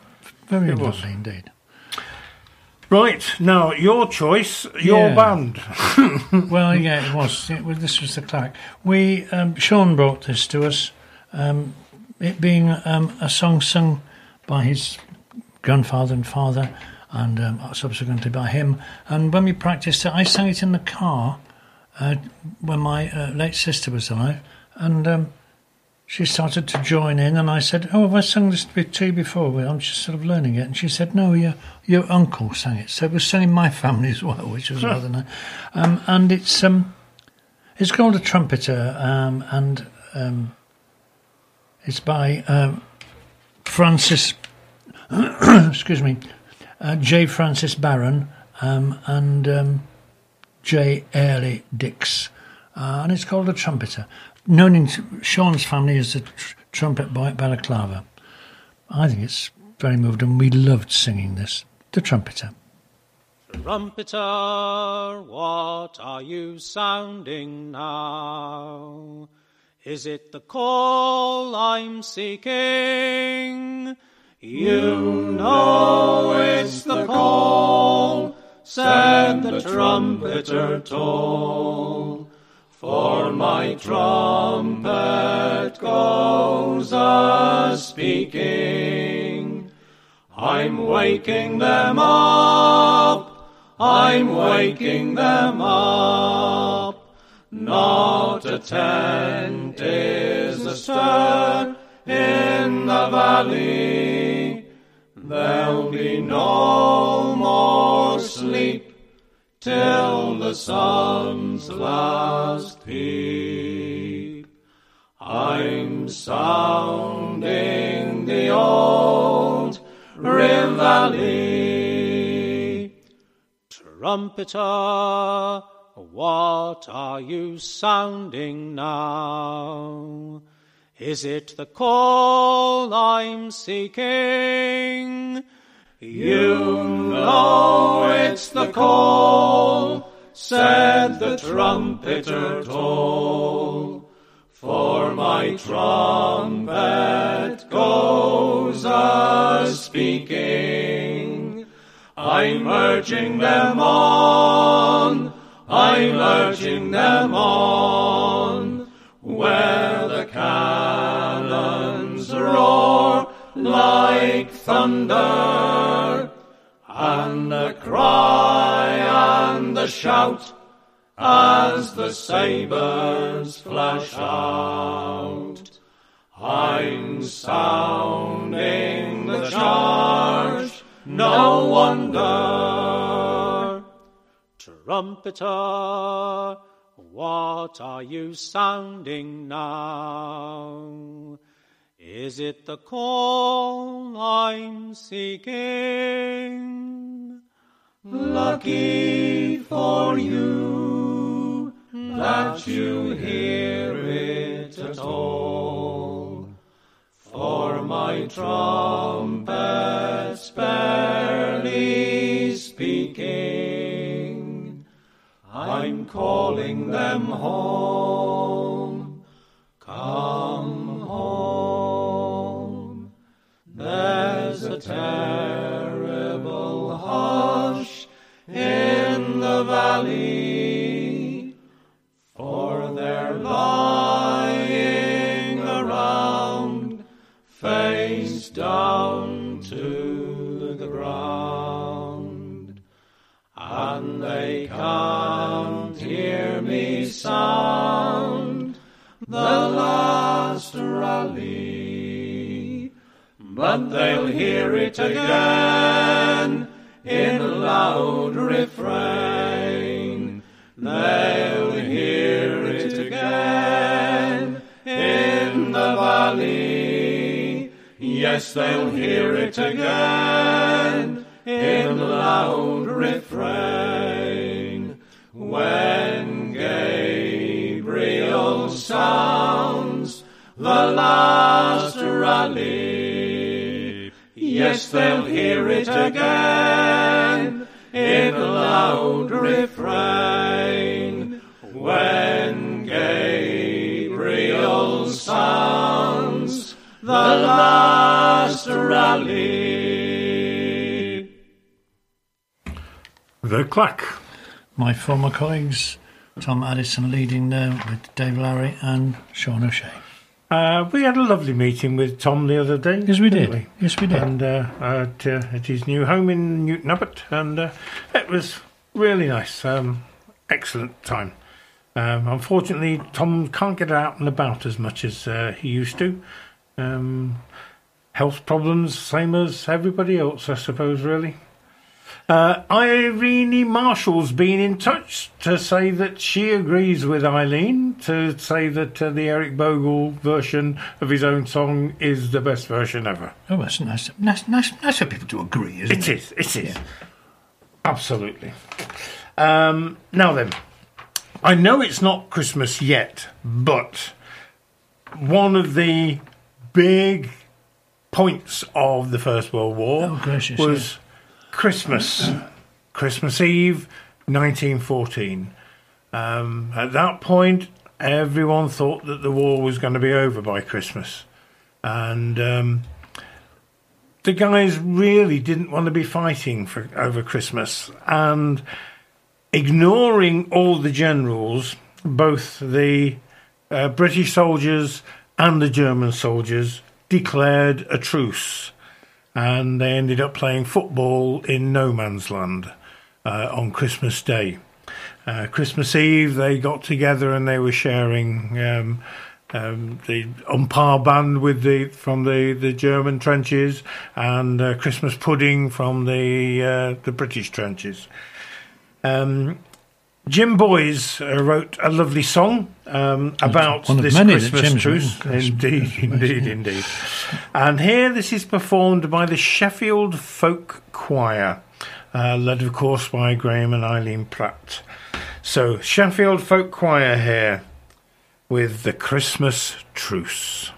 Very it lovely was. Indeed. Right, now your choice, your yeah. band. Well, yeah, it was. It was. This was the clack. We um, Sean brought this to us. Um, it being um, a song sung by his grandfather and father, and um, subsequently by him. And when we practised it, I sang it in the car uh, when my uh, late sister was alive, and um, she started to join in, and I said, oh, have I sung this to you before? I'm just sort of learning it. And she said, no, your your uncle sang it. So it was sung in my family as well, which was rather nice. Um, and it's um, it's called A Trumpeter, um, and um, it's by um, Francis... excuse me, uh, J. Francis Barron um, and um, J. Airlie Dix, uh, and it's called A Trumpeter. Known in Sean's family as the tr- trumpet boy at Balaclava. I think it's very moved, and we loved singing this, The Trumpeter. Trumpeter, what are you sounding now? Is it the call I'm seeking? You know it's the call, said the trumpeter toll, for my trumpet goes a-speaking. I'm waking them up, I'm waking them up, not a tent is astir in the valley. There'll be no more sleep till the sun's last peep. I'm sounding the old reveille. Trumpeter, what are you sounding now? Is it the call I'm seeking? You know it's the call, said the trumpeter toll, for my trumpet goes a-speaking. I'm urging them on, I'm urging them on, where the cannons roar like thunder, and the cry and the shout as the sabres flash out. I'm sounding the charge, no wonder. Trumpeter, what are you sounding now? Is it the call I'm seeking? Lucky for you that you hear it at all, for my trumpet's barely speaking. I'm calling them home, come home. There's a terrible hush in the valley, for they're lying around, face down to the ground, and they can't sound the last rally, but they'll hear it again in a loud refrain. They'll hear it again in the valley. Yes, they'll hear it again in a loud refrain. When Gabriel sounds the last rally, yes, they'll hear it again in a loud refrain. When Gabriel sounds the last rally. The clack. My former colleagues, Tom Addison leading there with Dave Lowry and Sean O'Shea. Uh, we had a lovely meeting with Tom the other day. Yes, we did. We? Yes, we did. And uh, at, uh, at his new home in Newton Abbot, and uh, it was really nice. Um, excellent time. Um, unfortunately, Tom can't get out and about as much as uh, he used to. Um, health problems, same as everybody else, I suppose, really. Uh, Irene Marshall's been in touch to say that she agrees with Eileen, to say that uh, the Eric Bogle version of his own song is the best version ever. Oh, that's nice. Nice, nice, nice for people to agree, isn't it? It is, it is. Yeah. Absolutely. Um, now then, I know it's not Christmas yet, but one of the big points of the First World War oh, gracious, was... Yeah. Christmas, Christmas Eve, nineteen fourteen. Um, at that point, everyone thought that the war was going to be over by Christmas. And um, the guys really didn't want to be fighting for over Christmas. And ignoring all the generals, both the uh, British soldiers and the German soldiers declared a truce. And they ended up playing football in no man's land uh, on Christmas Day. Uh, Christmas Eve, they got together and they were sharing um, um, the umpire band with the from the, the German trenches and uh, Christmas pudding from the uh, the British trenches. Um, Jim Boyes uh, wrote a lovely song um, about this Christmas truce. Indeed, indeed, indeed. And here this is performed by the Sheffield Folk Choir, uh, led, of course, by Graham and Eileen Pratt. So, Sheffield Folk Choir here with the Christmas Truce.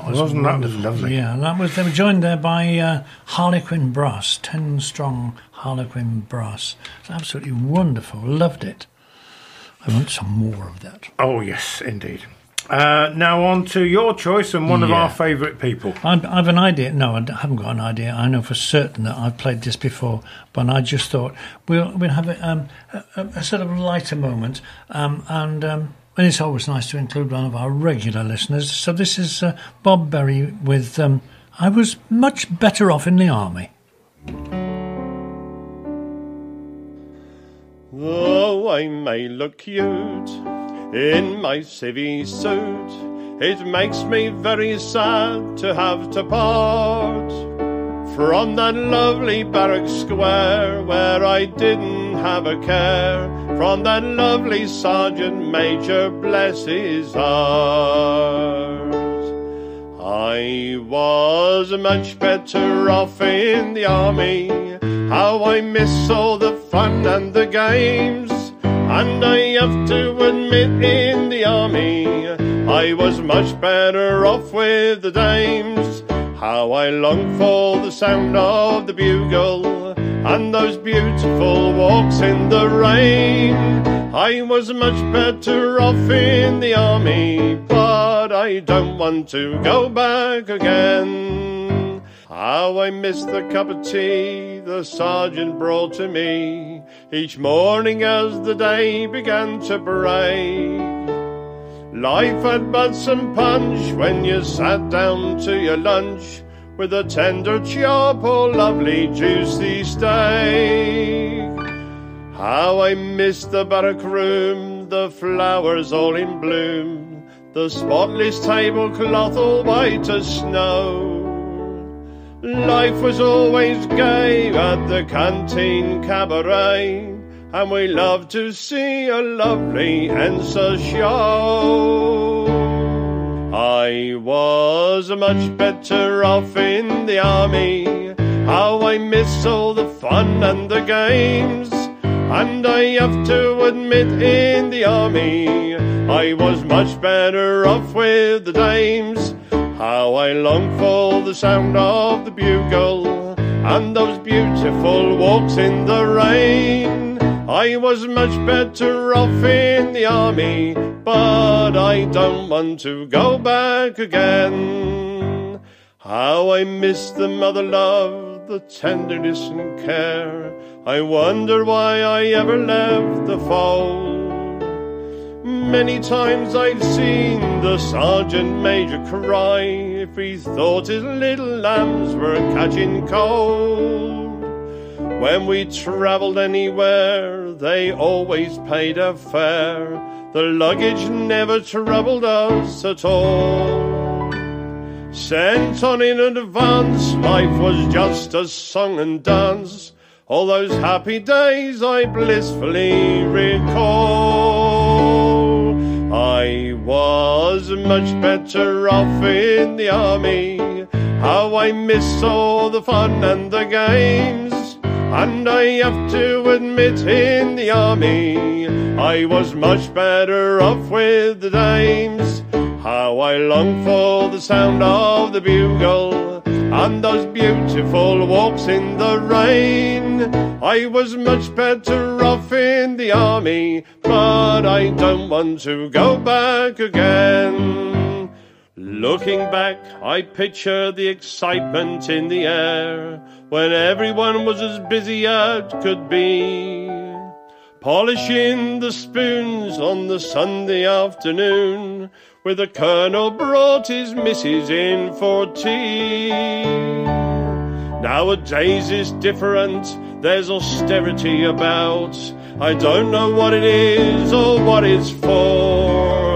that was Wasn't wonderful. That was lovely. Yeah, and that was, they were joined there by uh, Harlequin brass, ten strong Harlequin brass. It's absolutely wonderful. Loved it. I want some more of that. Oh yes, indeed. Uh, now on to your choice and one yeah. of our favourite people. I've, I've an idea. No, I haven't got an idea. I know for certain that I've played this before, but I just thought we'll we'll have a, um, a, a sort of lighter moment, um, and um, and it's always nice to include one of our regular listeners. So this is uh, Bob Berry with um, "I Was Much Better Off in the Army." Though I may look cute in my civvy suit, it makes me very sad to have to part from that lovely barrack square where I didn't have a care, from that lovely sergeant major, bless his heart. I was much better off in the army. How I miss all the fun and the games. And I have to admit, in the army, I was much better off with the dames. How I long for the sound of the bugle and those beautiful walks in the rain. I was much better off in the army, but I don't want to go back again. How I miss the cup of tea the sergeant brought to me each morning as the day began to break. Life had but some punch when you sat down to your lunch with a tender chop or lovely juicy steak. How I miss the barrack room, the flowers all in bloom, the spotless tablecloth all white as snow. Life was always gay at the canteen cabaret, and we love to see a lovely Ensa show. I was much better off in the army. How I miss all the fun and the games. And I have to admit, in the army, I was much better off with the dames. How I long for the sound of the bugle and those beautiful walks in the rain. I was much better off in the army, but I don't want to go back again. How I miss the mother love, the tenderness and care. I wonder why I ever left the fold. Many times I've seen the sergeant major cry if he thought his little lambs were catching cold. When we travelled anywhere, they always paid our fare. The luggage never troubled us at all. Sent on in advance, life was just a song and dance. All those happy days I blissfully recall. I was much better off in the army. How I miss all the fun and the games. And I have to admit, in the army, I was much better off with the dames. How I long for the sound of the bugle and those beautiful walks in the rain. I was much better off in the army, but I don't want to go back again. Looking back, I picture the excitement in the air when everyone was as busy as could be, polishing the spoons on the Sunday afternoon, where the colonel brought his missus in for tea. Nowadays it's different, there's austerity about. I don't know what it is or what it's for.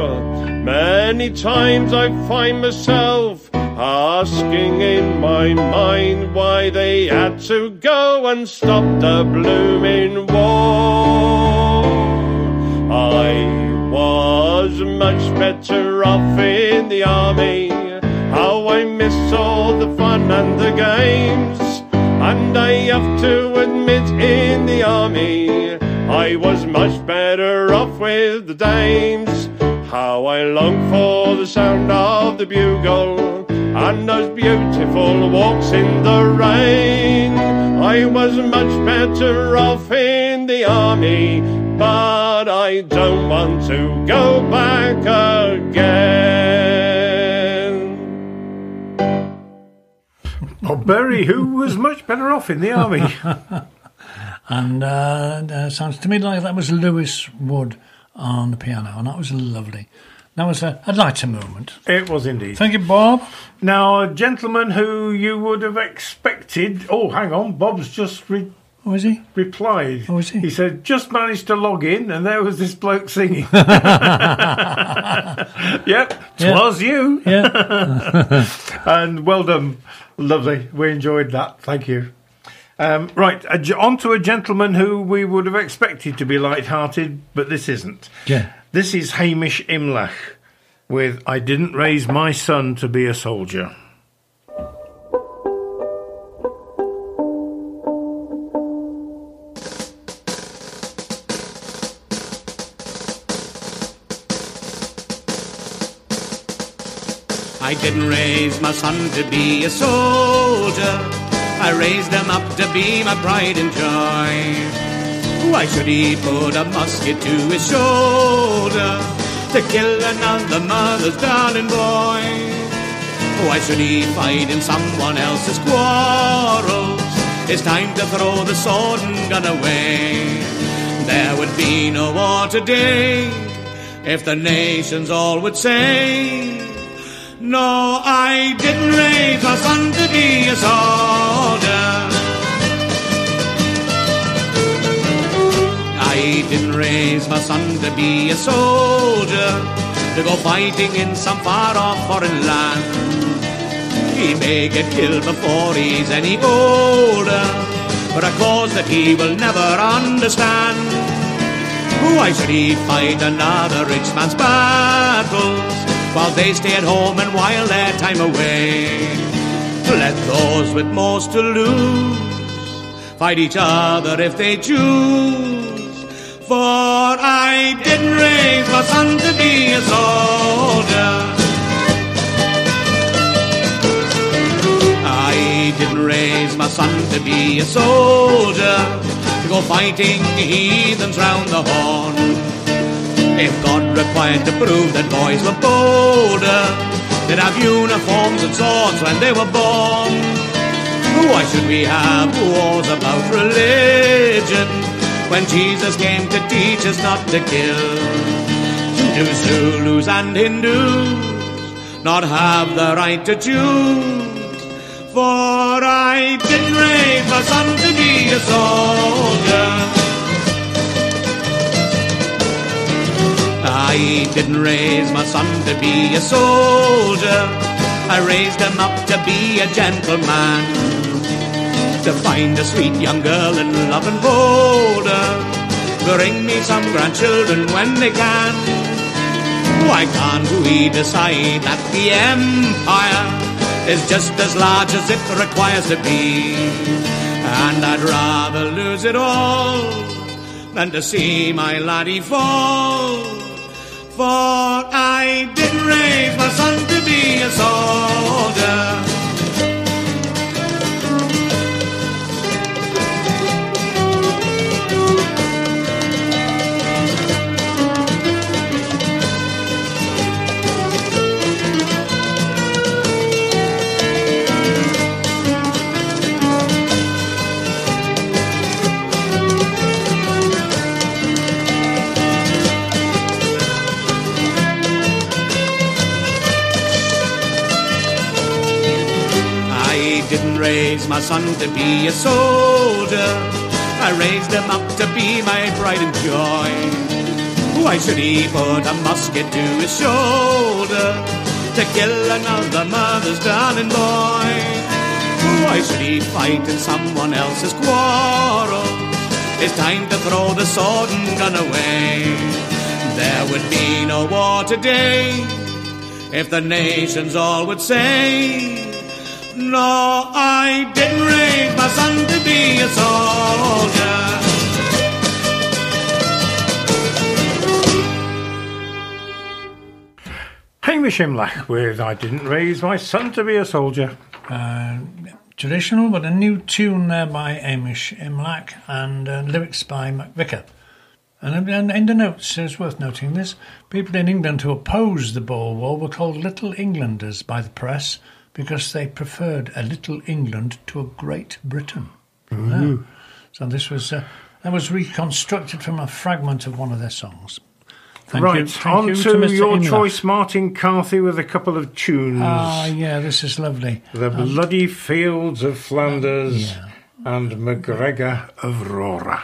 Many times I find myself asking in my mind why they had to go and stop the bloomin' war. I was much better off in the army. How I miss all the fun and the games. And I have to admit, in the army, I was much better off with the dames. How I long for the sound of the bugle and as beautiful walks in the rain. I was much better off in the army, but I don't want to go back again. Bob Berry, who was much better off in the army. And uh, uh, sounds to me like that was Lewis Wood on the piano, and that was lovely. That was a, a lighter moment. It was indeed. Thank you, Bob. Now, a gentleman who you would have expected... Oh, hang on, Bob's just... Re- Oh, is he? Replied. Oh, is he? He said, just managed to log in, and there was this bloke singing. Yep, twas yeah. you. Yeah. And well done. Lovely. We enjoyed that. Thank you. Um, right, a, on to a gentleman who we would have expected to be light-hearted, but this isn't. Yeah. This is Hamish Imlach with I Didn't Raise My Son to Be a Soldier. I didn't raise my son to be a soldier. I raised him up to be my pride and joy. Why should he put a musket to his shoulder to kill another mother's darling boy? Why should he fight in someone else's quarrels? It's time to throw the sword and gun away. There would be no war today if the nations all would say, no, I didn't raise my son to be a soldier. I didn't raise my son to be a soldier, to go fighting in some far-off foreign land. He may get killed before he's any older, for a cause that he will never understand. Why should he fight another rich man's battles while they stay at home and while their time away? Let those with most to lose fight each other if they choose. For I didn't raise my son to be a soldier. I didn't raise my son to be a soldier, to go fighting the heathens round the horn. If God required to prove that boys were bolder, they'd have uniforms and swords when they were born. Why should we have wars about religion when Jesus came to teach us not to kill? Do Zulus and Hindus not have the right to choose? For I didn't raise my son to be a soldier. I didn't raise my son to be a soldier. I raised him up to be a gentleman, to find a sweet young girl and love and hold her, to bring me some grandchildren when they can. Why can't we decide that the empire is just as large as it requires to be? And I'd rather lose it all than to see my laddie fall. For I didn't raise my son to be a soldier. I raised my son to be a soldier. I raised him up to be my pride and joy. Why should he put a musket to his shoulder to kill another mother's darling boy? Why should he fight in someone else's quarrel? It's time to throw the sword and gun away. There would be no war today if the nations all would say, no, I didn't raise my son to be a soldier. Hamish Imlach with I Didn't Raise My Son to Be a Soldier. Uh, traditional, but a new tune there by Hamish Imlach, and uh, lyrics by McVicker. And in the notes, it's worth noting this, people in England who opposed the Boer War were called Little Englanders by the press because they preferred a Little England to a Great Britain. Mm-hmm. Yeah. So this was uh, that was reconstructed from a fragment of one of their songs. Thank right, you. Thank on you to, to your Imlach. Choice, Martin Carthy, with a couple of tunes. Ah, yeah, this is lovely. The um, Bloody Fields of Flanders um, yeah. and MacGregor of Rora.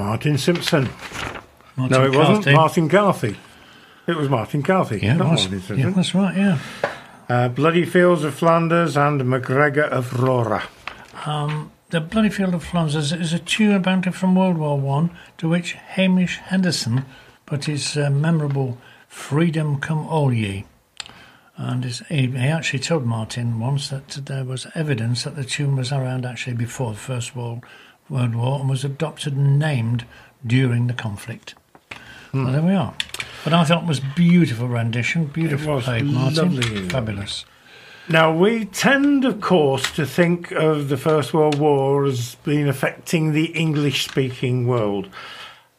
Martin Simpson. Martin no, it Carthy. wasn't Martin Carthy. It was Martin Carthy. Yeah, not was, Martin Simpson. Yeah, that's right, yeah. Uh, Bloody Fields of Flanders and MacGregor of Rora. Um, the Bloody Field of Flanders is a tune about from World War One, to which Hamish Henderson put his uh, memorable Freedom Come All Ye. And he, he actually told Martin once that there was evidence that the tune was around actually before the First World, World War and was adopted and named during the conflict. Mm. Well, there we are. But I thought it was a beautiful rendition, beautiful played, Martin. Lovely. Fabulous. Now, we tend, of course, to think of the First World War as being affecting the English-speaking world.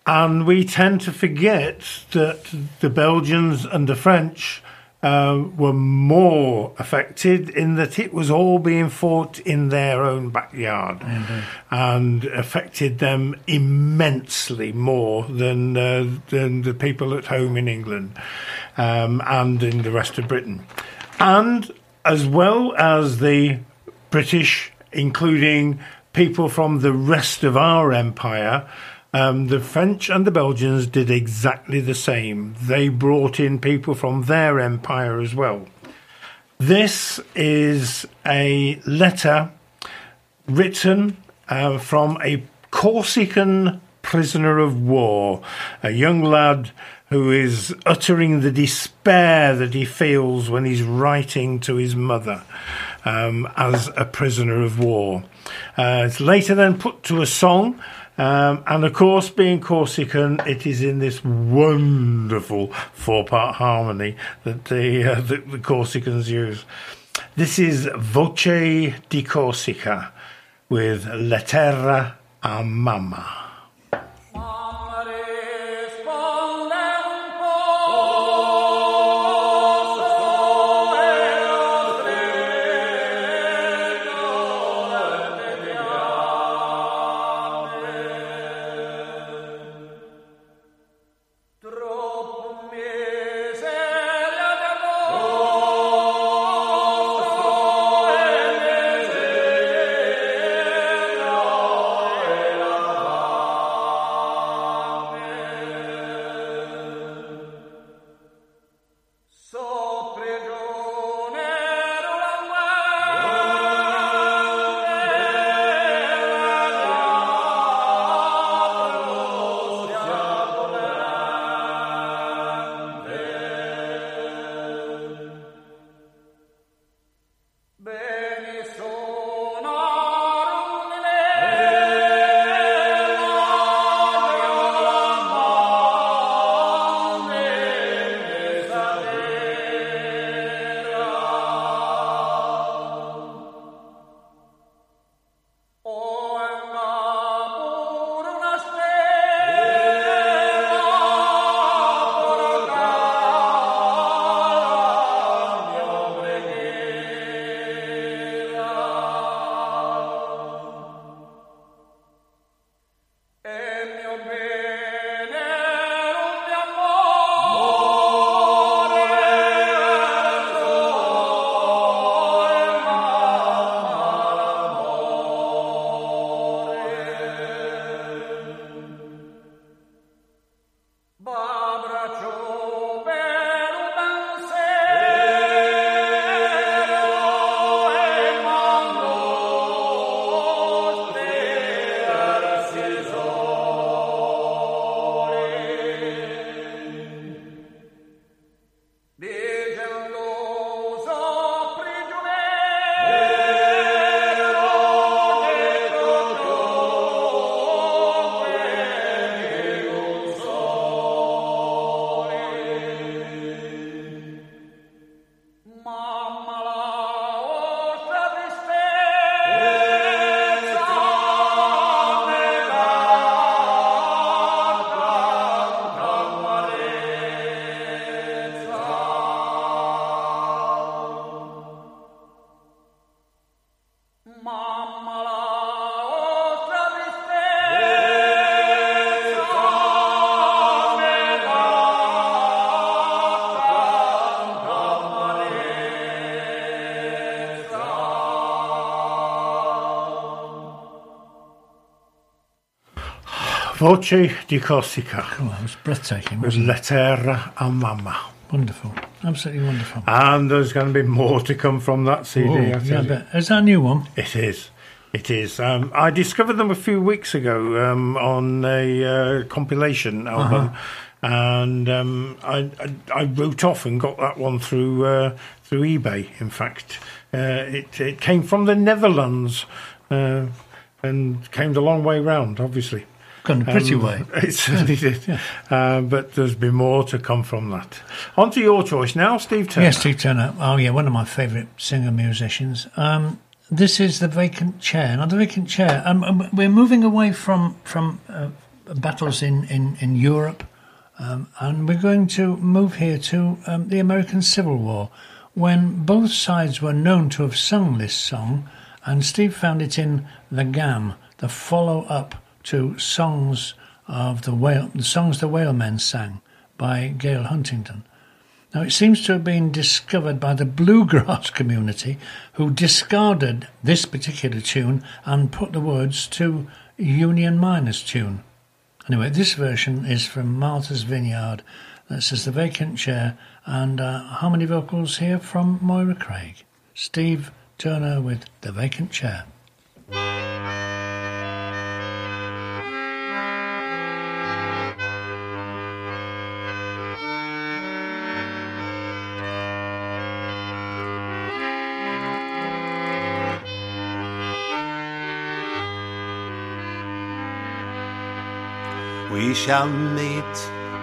And we tend to forget that the Belgians and the French uh, were more affected in that it was all being fought in their own backyard. Mm-hmm. And affected them immensely more than, uh, than the people at home in England um, and in the rest of Britain. And as well as the British, including people from the rest of our empire, Um, the French and the Belgians did exactly the same. They brought in people from their empire as well. This is a letter written uh, from a Corsican prisoner of war, a young lad who is uttering the despair that he feels when he's writing to his mother um, as a prisoner of war. Uh, it's later then put to a song. Um, and, of course, being Corsican, it is in this wonderful four-part harmony that the, uh, the, the Corsicans use. This is Voce di Corsica with Lettera a Mamma. Voce di Corsica. Oh, it was breathtaking. With La Terra a Mamma. Wonderful. Absolutely wonderful. And there's going to be more to come from that C D. Whoa, I yeah, but is that a new one? It is. It is. Um, I discovered them a few weeks ago um, on a uh, compilation album. Uh-huh. And um, I, I I wrote off and got that one through uh, through eBay. In fact, uh, it it came from the Netherlands uh, and came the long way round. Obviously, gone a pretty um, way. It certainly did. Yeah. Uh, but there's been more to come from that. On to your choice now, Steve Turner. Yes, Steve Turner. Oh yeah, one of my favourite singer musicians. Um, this is The Vacant Chair. Now, The Vacant Chair. Um, we're moving away from from uh, battles in, in, in Europe. Um, and we're going to move here to um, the American Civil War, when both sides were known to have sung this song, and Steve found it in The Gam, the follow-up to songs of the whale, the songs the whalemen sang by Gail Huntington. Now, it seems to have been discovered by the bluegrass community, who discarded this particular tune and put the words to Union Miner's tune. Anyway, this version is from Martha's Vineyard. That says The Vacant Chair, and uh, harmony vocals here from Moira Craig. Steve Turner with The Vacant Chair. We shall meet,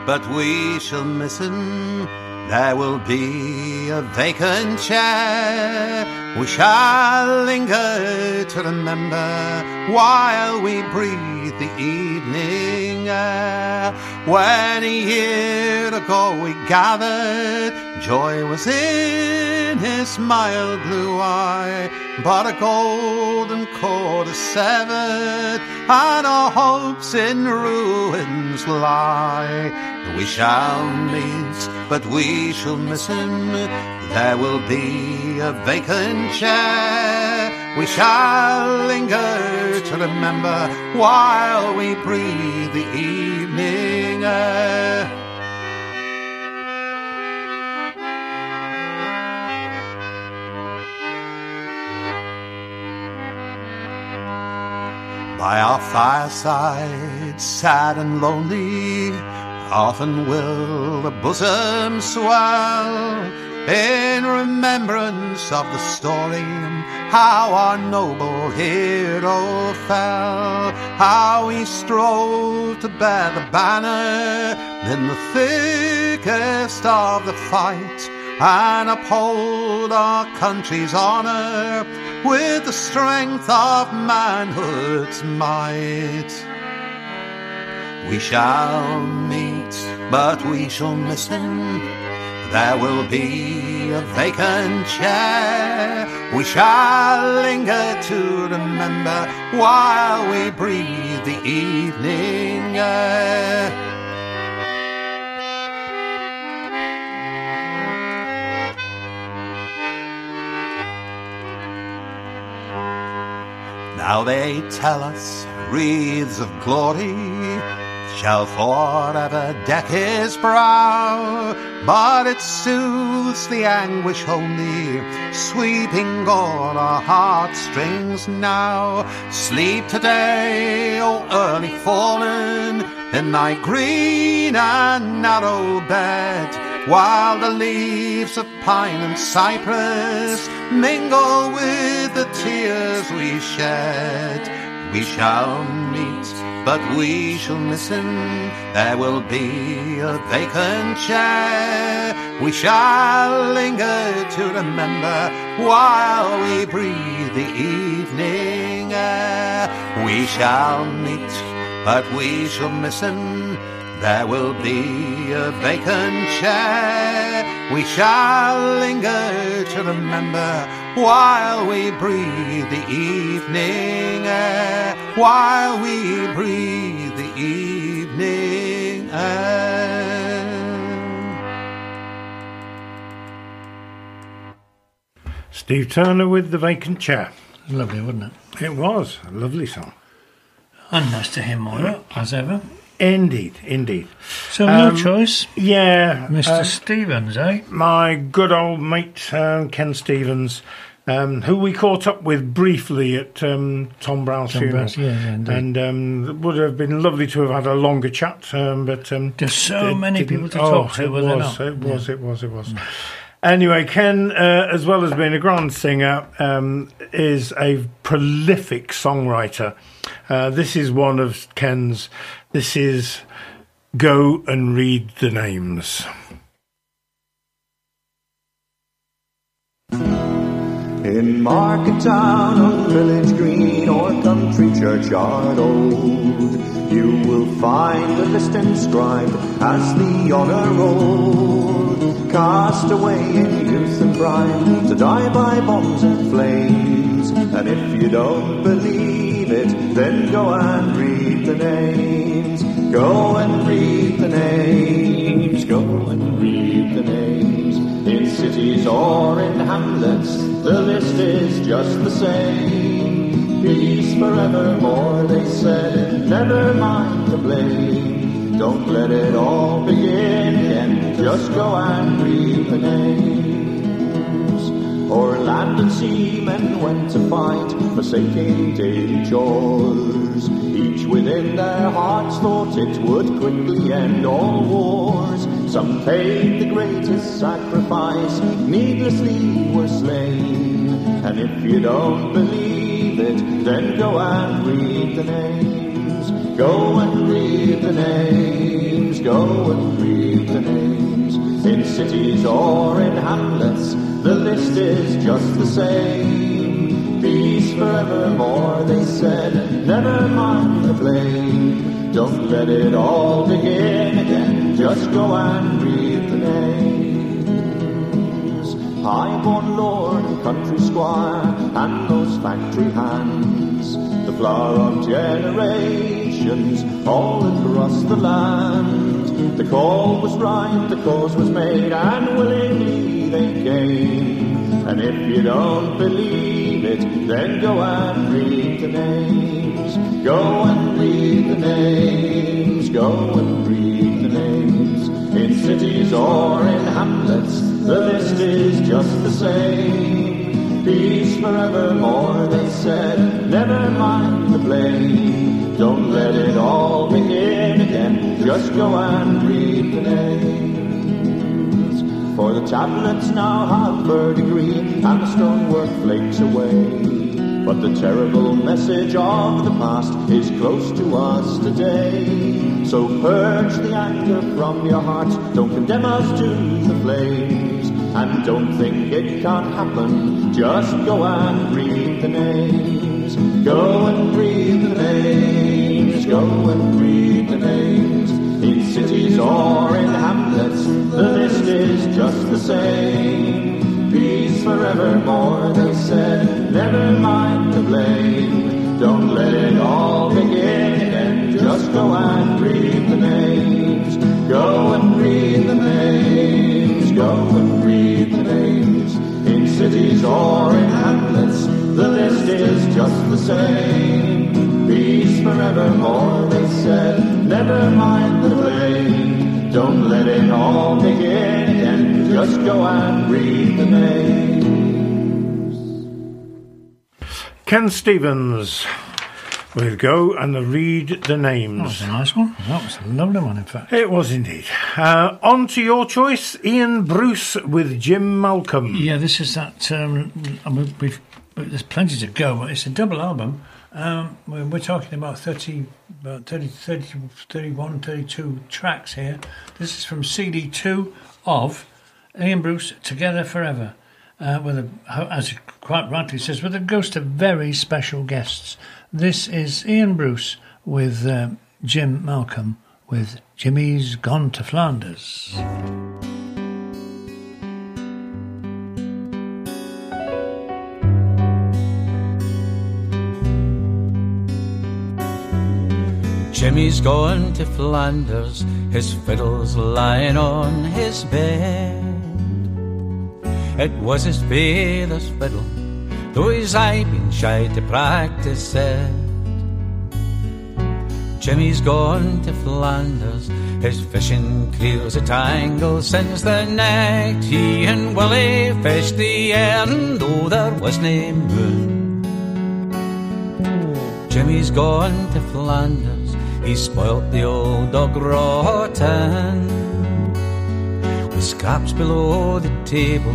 but we shall miss him. There will be a vacant chair. We shall linger to remember while we breathe the evening air. When a year ago we gathered, joy was in his mild blue eye, but a golden cord is severed and our hopes in ruins lie. We shall meet, but we shall miss him. There will be a vacant chair. We shall linger to remember while we breathe the evening air. By our fireside, sad and lonely, often will the bosom swell in remembrance of the story, how our noble hero fell, how he strove to bear the banner in the thickest of the fight, and uphold our country's honour with the strength of manhood's might. We shall meet, but we shall miss him. There will be a vacant chair. We shall linger to remember while we breathe the evening air. Now they tell us wreaths of glory shall forever deck his brow, but it soothes the anguish only, sweeping all our heartstrings now. Sleep today, O early fallen, in thy green and narrow bed, while the leaves of pine and cypress mingle with the tears we shed. We shall meet, but we shall miss him. There will be a vacant chair. We shall linger to remember while we breathe the evening air. We shall meet, but we shall miss him. There will be a vacant chair. We shall linger to remember while we breathe the evening air, while we breathe the evening air. Steve Turner with The Vacant Chair. Lovely, wasn't it? It was. A lovely song. Unnice to him, Moira, as ever. Indeed, indeed. So no um, choice. Yeah. Mister Uh, Stevens, eh? My good old mate, um, Ken Stevens, um, who we caught up with briefly at um, Tom Brown's funeral. Yeah, yeah, and um, it would have been lovely to have had a longer chat, um, but... Um, there's so many people to talk oh, to, were there not? It was, yeah. it was, it was, it was. Mm. Anyway, Ken, uh, as well as being a grand singer, um, is a prolific songwriter. Uh, this is one of Ken's. This is Go and Read the Names. In market town or village green or country churchyard old, you will find the list inscribed as the honour roll. Cast away in youth and pride to die by bombs and flames. And if you don't believe it, then go and read the names. Go and read the names. Go and read the names. In cities or in hamlets, the list is just the same. Peace forevermore, they said, never mind the blame. Don't let it all begin again, just go and read the names. O'er land and sea men went to fight, forsaking daily chores. Each within their hearts thought it would quickly end all wars. Some paid the greatest sacrifice, needlessly were slain. And if you don't believe it, then go and read the names. Go and read the names. Go and read the names. In cities or in hamlets, the list is just the same. Peace forevermore, they said, never mind the blame. Don't let it all begin again, just go and read the names. High-born lord and country squire and those factory hands, the flower of generations all across the land. The call was right, the cause was made, and willingly they came. And if you don't believe it, then go and read the names. Go and read the names. Go and read names. In cities or in hamlets, the list is just the same. Peace forevermore, they said, never mind the blame. Don't let it all begin again, just go and read the names. For the tablets now have burnt green, and the stonework flakes away. But the terrible message of the past is close to us today. So purge the anger from your hearts, don't condemn us to the flames. And don't think it can't happen, just go and read the names. Go and read the names, go and read the names. In cities or in hamlets, the list is just the same. Peace forevermore, they said, never mind the blame. Don't let it all begin again, just go and read the names. Go and read the names, go and read the names. In cities or in hamlets, the list is just the same. Peace forevermore, they said, never mind the blame. Don't let it all begin again, just go and read the names. Ken Stevens with Go and Read the Names. That was a nice one. That was a lovely one, in fact. It was indeed. Uh, on to your choice, Ian Bruce with Jim Malcolm. Yeah, this is that... Um, I mean, we've, there's plenty to go, but it's a double album. Um, we're talking about thirty, about thirty, thirty, thirty-one, thirty-two tracks here. This is from C D two of... Ian Bruce, Together Forever, uh, with a, as he quite rightly says, with a ghost of very special guests. This is Ian Bruce with uh, Jim Malcolm, with Jimmy's Gone to Flanders. Jimmy's going to Flanders, his fiddle's lying on his bed. It was his father's fiddle, though he's aye been shy to practice it. Jimmy's gone to Flanders, his fishing clears a tangle. Since the night he and Willie fished the air, and though there was nae moon, Jimmy's gone to Flanders, he spoilt the old dog rotten, with scraps below the table,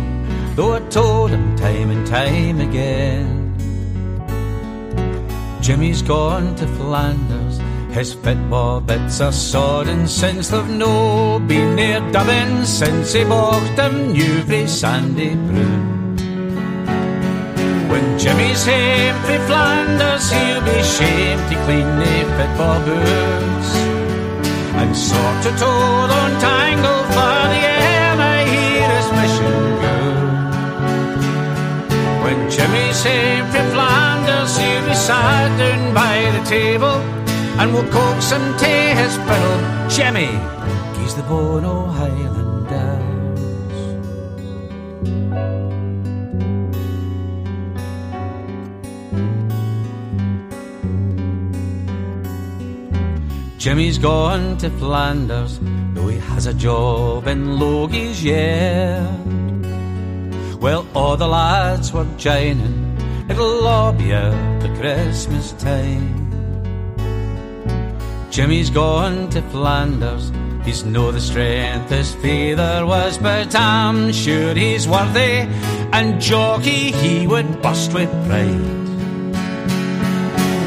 though I told him time and time again. Jimmy's gone to Flanders, his fit for bits are sodden, since they've no been near Dublin, since he bogged him every Sunday brew. When Jimmy's home from Flanders, he'll be shamed to clean the fit for boots, and sort of all untangled for the air, I hear his mission go. When Jimmy's home from Flanders, he'll be sat down by the table, and we'll coax him to his fiddle. Jimmy, he's the Bono Highlanders. Jimmy's gone to Flanders, though he has a job in Logie's yard. Well, all the lads were jining, it'll all be out for Christmas time. Jimmy's gone to Flanders, he's no the strength his father was, but I'm sure he's worthy, and jockey he would bust with pride.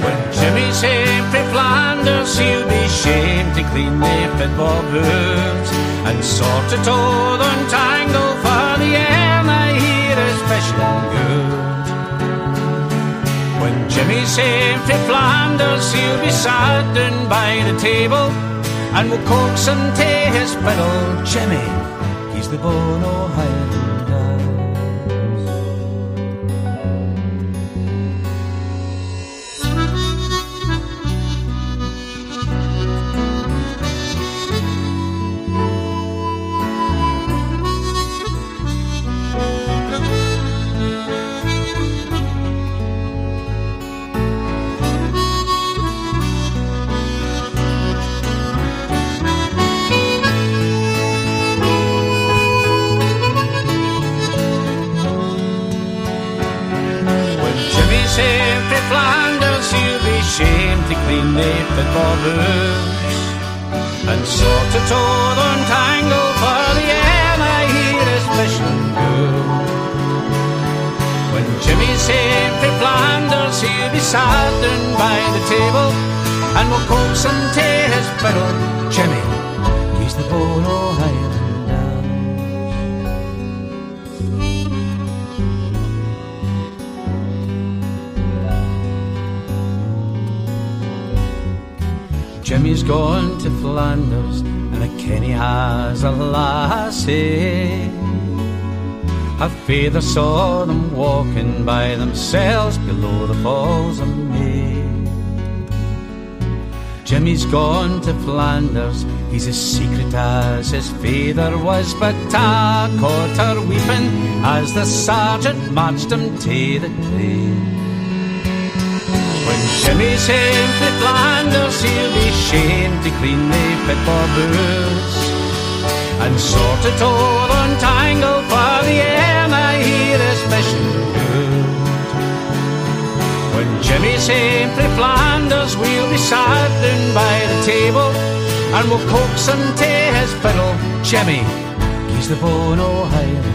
When Jimmy's home from Flanders, he'll be shamed to clean the football boots, and sort of all untangle for the end, I hear his fishing good. When Jimmy's home from Flanders, he'll be sat down by the table, and we'll coax him to his fiddle. Jimmy, he's the Bono Father saw them walking by themselves below the falls of May. Jimmy's gone to Flanders, he's as secret as his father was, but I caught her weeping as the sergeant marched him to the train. When Jimmy's home from Flanders, he'll be shamed to clean the pit for boots, and sort it all untangle for the end, I hear his mission good. When Jimmy's home from Flanders, we'll be sat down by the table, and we'll coax him to his fiddle. Jimmy, he's the Bono Highland.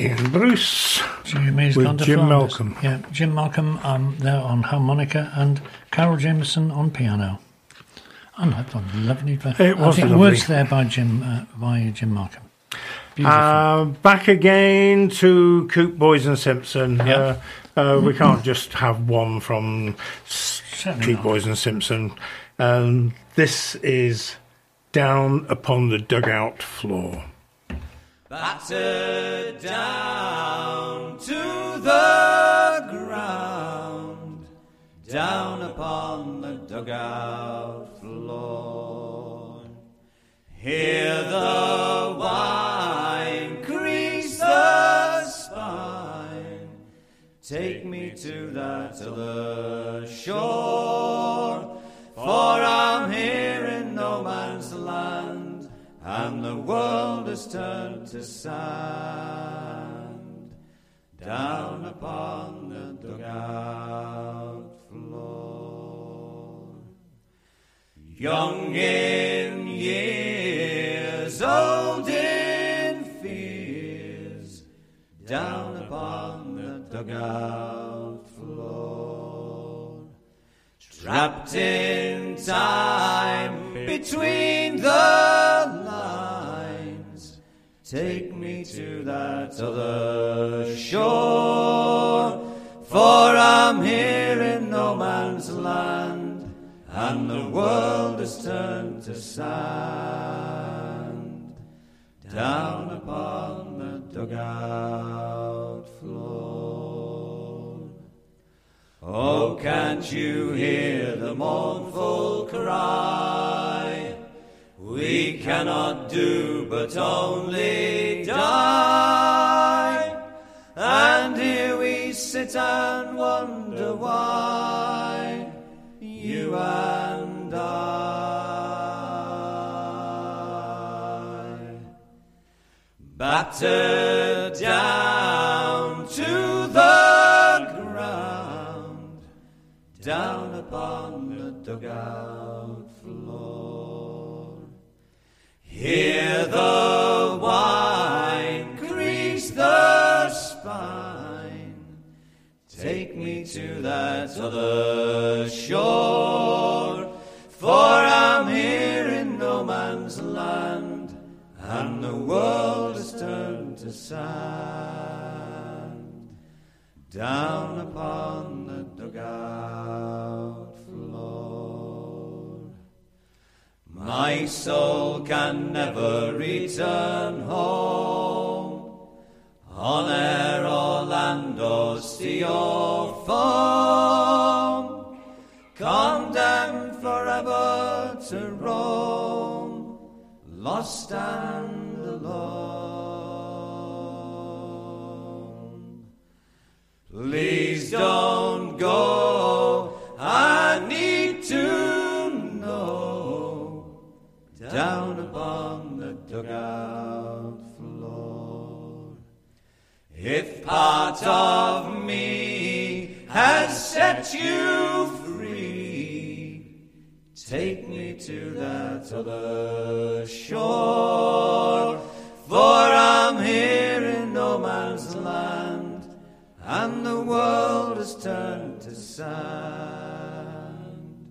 Ian Bruce Jimmy's with gone to Jim Flanders. Malcolm. Yeah, Jim Malcolm um, there on harmonica and Carol Jameson on piano. And that's a lovely. It was I think words there by Jim uh, by Jim Malcolm. Beautiful. Uh, back again to Coop, Boys and Simpson. Yep. Uh, uh, we can't just have one from Coop, Boys and Simpson. Um, this is Down Upon the Dugout Floor. Battered down to the ground, down upon the dugout floor. Hear the wine crease the spine, take me to that other shore, for I'm here in no man's land, and the world has turned to sand, down upon the dugout floor. Young in years, old in fears, down upon the dugout floor. Trapped in time, between the lines, take me to that other shore, for I'm here in no man's land, and the world has turned to sand, down upon the dugout floor. Oh, can't you hear the mournful cry? We cannot do but only die, and here we sit and wonder why, you and I. Battered down to the ground, down upon the dugout floor. Hear the wine crease the spine, take me to that other shore, for I'm here in no man's land, and the world has turned to sand, down upon the dugout floor. My soul can never return home, on air or land or sea or foam, condemned forever to roam, lost and alone. Please don't go, I need to know, down upon the dugout floor. If part of me has set you free, take me to that other shore, for I'm here in no man's land, and the world has turned to sand,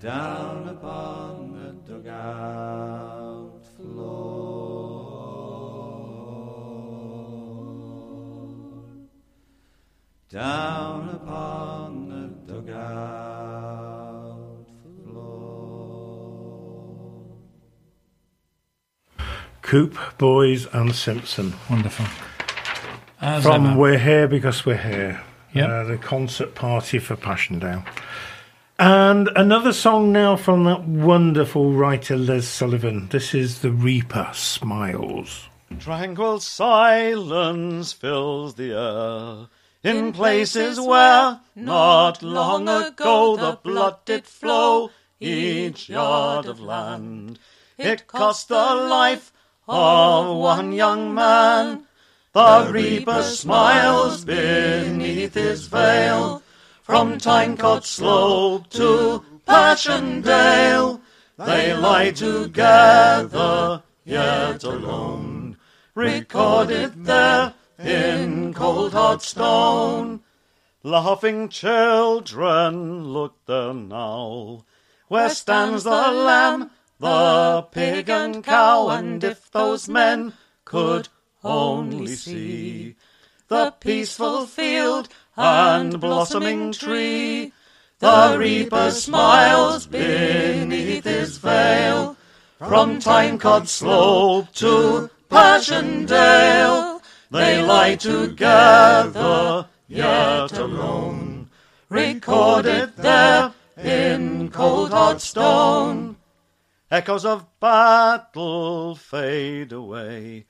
down upon the dugout floor, down upon the dugout floor. Coop, Boys and Simpson. Wonderful. As From ever. We're Here Because We're Here, yep. uh, the concert party for Passchendaele. And another song now from that wonderful writer Les Sullivan. This is The Reaper Smiles. Tranquil silence fills the air in places where not long ago the blood did flow each yard of land. It cost the life of one young man. The reaper smiles beneath his veil, from Tynecott Slope to Passchendaele. They lie together, yet alone, recorded there in cold hard stone. Laughing children, look there now, where stands the lamb, the pig and cow, and if those men could only see the peaceful field and blossoming tree. The reaper smiles beneath his veil, from Tynecott Slope to Passchendaele. They lie together, yet alone, recorded there in cold hard stone. Echoes of battle fade away,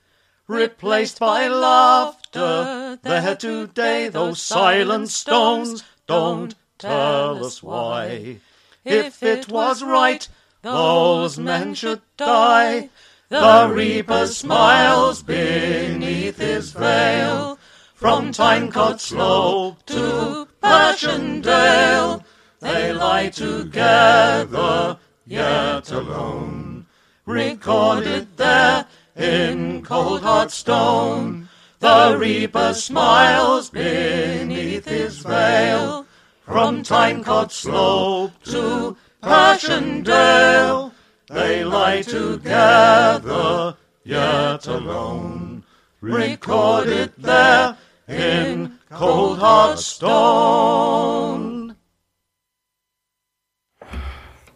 replaced by laughter. There today those silent stones don't tell us why. If it was right those men should die, the reaper smiles beneath his veil. From Tynecott Slope to Passchendaele Dale, they lie together, yet alone. Recorded there in cold hard stone, the reaper smiles beneath his veil. From Tynecott Slope to Passchendaele Dale, they lie together, yet alone. Recorded there in cold hard stone.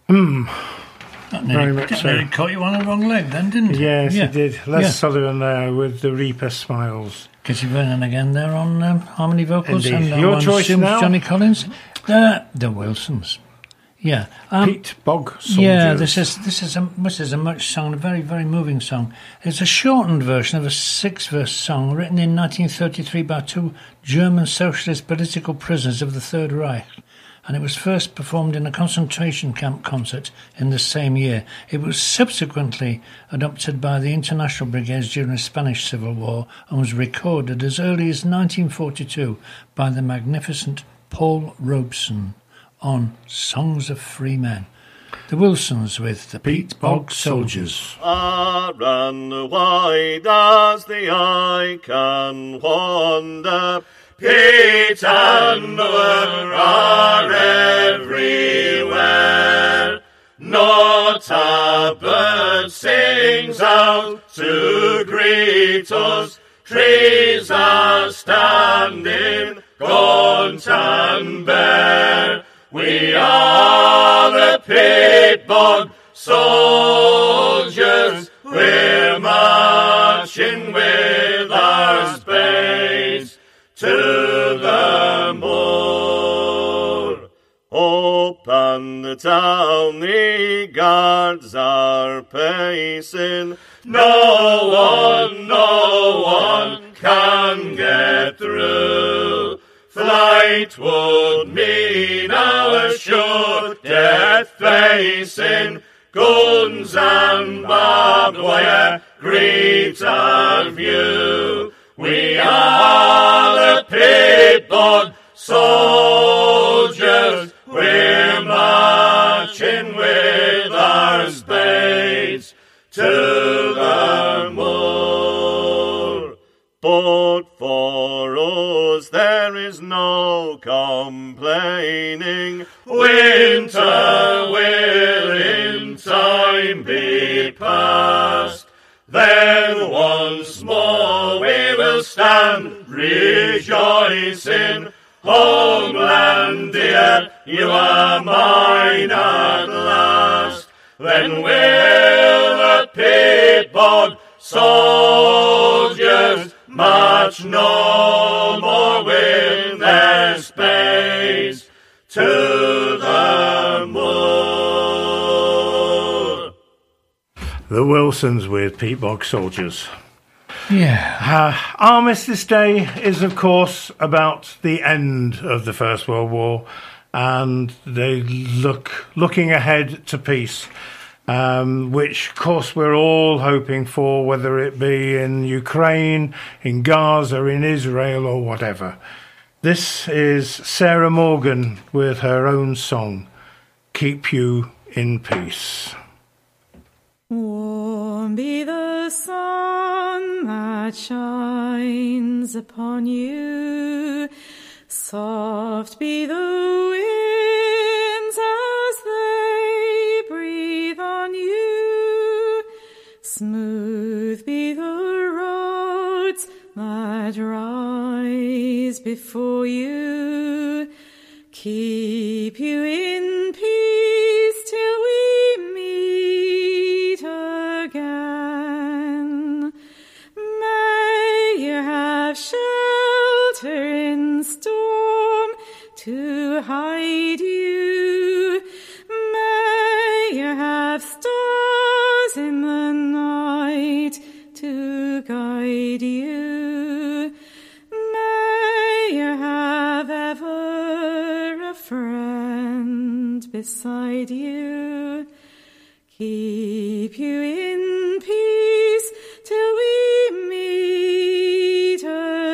Hmm. That nearly, Very much that so. nearly caught you on the wrong leg then, didn't it? Yes, yeah. it did. Les yeah. Sullivan there with The Reaper Smiles. Casey Vernon again there on um, harmony vocals. Indeed. And your on choice Sims, now? Johnny Collins. Uh, the Wilsons. Yeah. Um, Pete Bog Soldiers. Yeah, this is this is a this is a much song, a very very moving song. It's a shortened version of a six-verse song written in nineteen thirty-three by two German socialist political prisoners of the Third Reich, and it was first performed in a concentration camp concert in the same year. It was subsequently adopted by the international brigades during the Spanish Civil War and was recorded as early as nineteen forty-two by the magnificent Paul Robeson on Songs of Free Men. The Wilsons with the Pete Bog Soldiers. Far and wide as the eye can wander, Pete and Moore are everywhere. Not a bird sings out to greet us, trees are standing gaunt and bare. We are the Pete Bog Soldiers, we're marching with our spades to the moor. Up and down the guards are pacing, no one, no one can get through. Flight would mean our sure death facing, guns and barbed wire greet our view. We are the Pete Bog Soldiers, we're marching with our spades to the moor. But for us there is no complaining. Winter will in time be past. Then once more we will stand rejoicing. Homeland dear, you are mine at last. Then will the Pete Bog Soldiers march no more with their spades to the moor. The Wilsons with Pete Bog Soldiers. Yeah. Uh, Armistice Day is, of course, about the end of the First World War, and they look looking ahead to peace. Um, which, of course, we're all hoping for, whether it be in Ukraine, in Gaza, in Israel, or whatever. This is Sarah Morgan with her own song, Keep You in Peace. Warm be the sun that shines upon you, soft be the winds as they breathe on you, smooth be the roads that rise before you. Keep you in peace till we meet again. May you have shelter in storm to to hide you. May you have stars in the night to guide you. May you have ever a friend beside you. Keep you in peace till we meet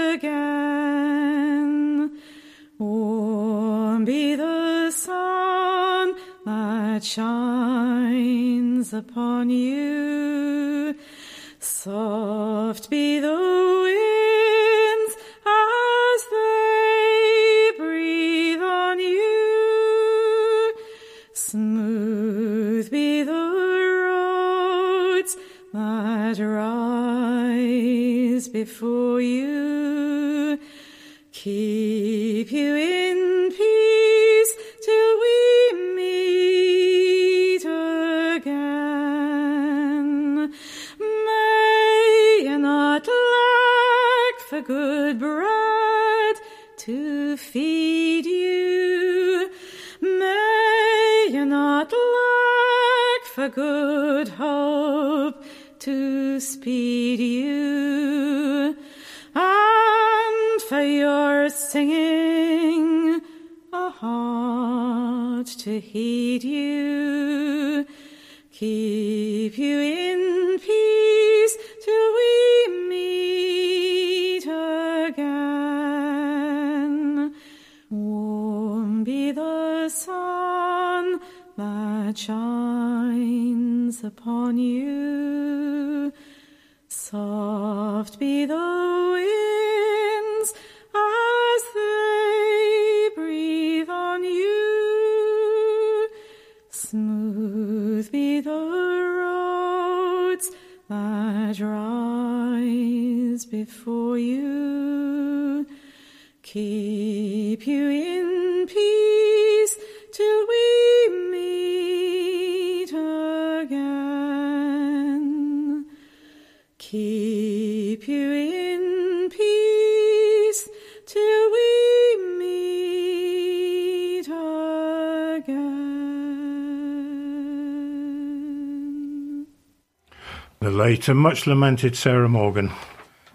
again. Warm be the sun that shines upon you. Soft be the winds as they breathe on you. Smooth be the that rise before you. Keep you in peace till we meet again. May you not lack for good bread to feed you. May you not lack for good hope to speed you, and for your singing a heart to heed you. Keep you in peace till we meet again. Warm be the sun that shines upon you. Soft be the winds as they breathe on you. Smooth be the roads that rise before you. Keep you in peace till we meet again. Keep you in peace till we meet again. The late and much lamented Sarah Morgan.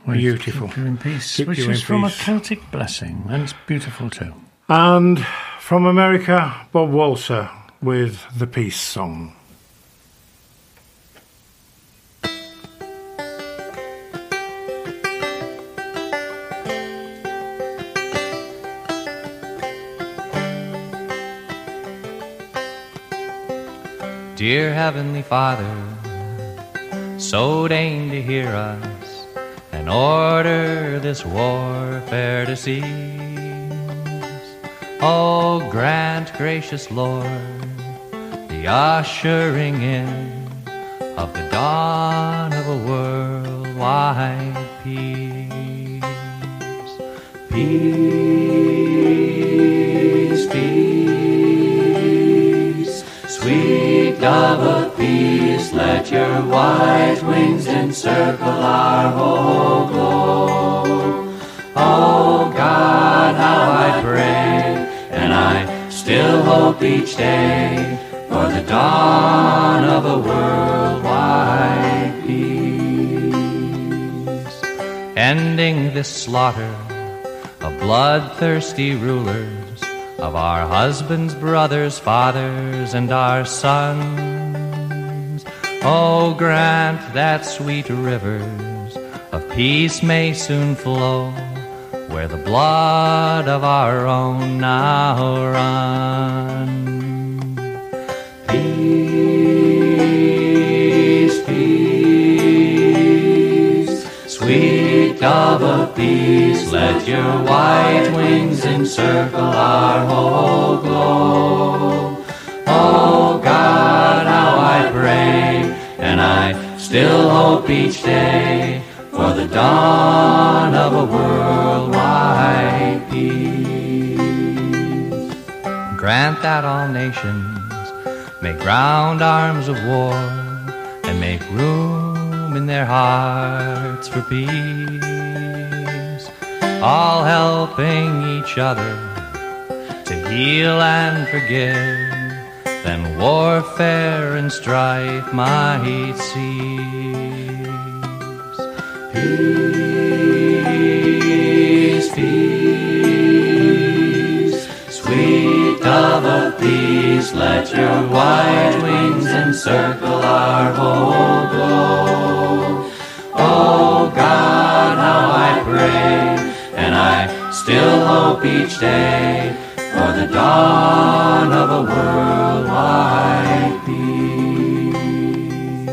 Beautiful. Keep you in peace, keep which you is in from peace. A Celtic blessing, and it's beautiful too. And from America, Bob Walser with the Peace Song. Dear Heavenly Father, so deign to hear us and order this warfare to cease. Oh, grant, gracious Lord, the ushering in of the dawn of a worldwide peace. Peace, peace, sweet dove of peace, let your white wings encircle our whole globe. Oh, God, how I pray, and I still hope each day for the dawn of a worldwide peace. Ending this slaughter of bloodthirsty rulers, of our husbands, brothers, fathers, and our sons. Oh, grant that sweet rivers of peace may soon flow, where the blood of our own now runs. Peace, peace, sweet dove of peace, let your white wings encircle our whole globe. Oh God, how I pray, and I still hope each day for the dawn of a worldwide peace. Grant that all nations may ground arms of war and make room in their hearts for peace, all helping each other to heal and forgive, than warfare and strife my hate sees. Peace, peace, sweet dove of peace, let your wide wings encircle our whole globe. Oh God, how I pray, and I still hope each day for the dawn of a worldwide peace.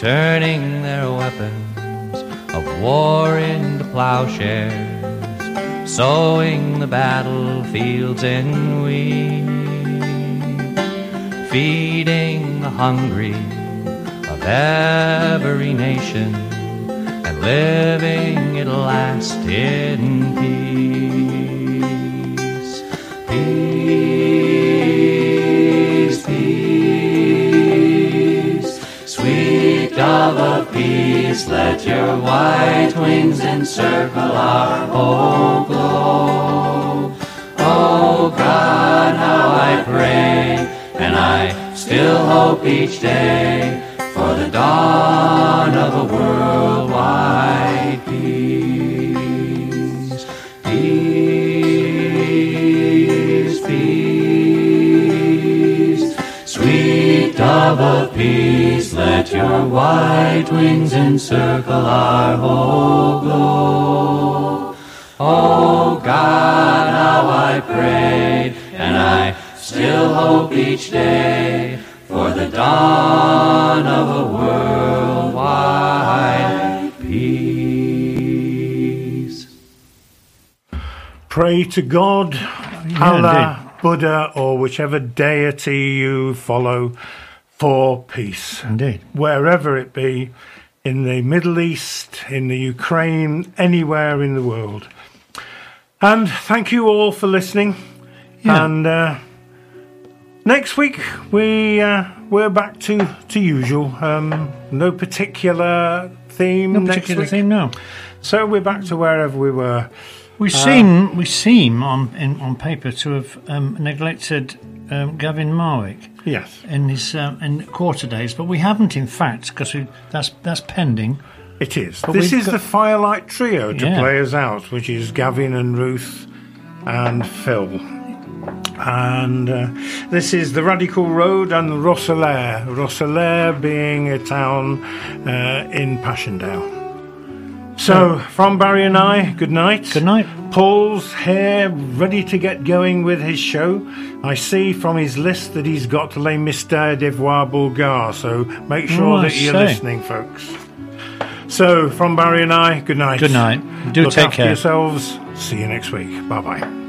Turning their weapons of war into plowshares, sowing the battlefields in wheat, feeding the hungry of every nation, and living at last in peace. Peace, peace, sweet dove of peace, let your white wings encircle our whole globe. Oh God, how I pray, and I still hope each day for the dawn of a worldwide peace. Peace, peace, sweet dove of peace, let your white wings encircle our whole globe. Oh God, how I prayed, and I still hope each day for the dawn of a worldwide peace. Pray to God, Allah, indeed, Buddha, or whichever deity you follow for peace. Indeed. Wherever it be, in the Middle East, in the Ukraine, anywhere in the world. And thank you all for listening. Yeah. And Uh, next week, we, uh, we're back to, to usual. Um, no particular theme. No particular next week. theme, no. So we're back to wherever we were. We uh, seem we seem on in, on paper to have um, neglected um, Gavin Marwick. Yes. In his um, in quarter days, but we haven't, in fact, because that's that's pending. It is. But this is got the Firelight Trio to yeah. play us out, which is Gavin and Ruth and Phil. And uh, this is the Radical Road and Rosalaire. Rosalaire being a town uh, in Passchendaele. So, from Barry and I, good night. Good night. Paul's here, ready to get going with his show. I see from his list that he's got Les Mystères des Voix Bulgares, so make sure oh, that you're say. listening, folks. So, from Barry and I, good night. Good night. Do Look take care. Look after yourselves. See you next week. Bye-bye.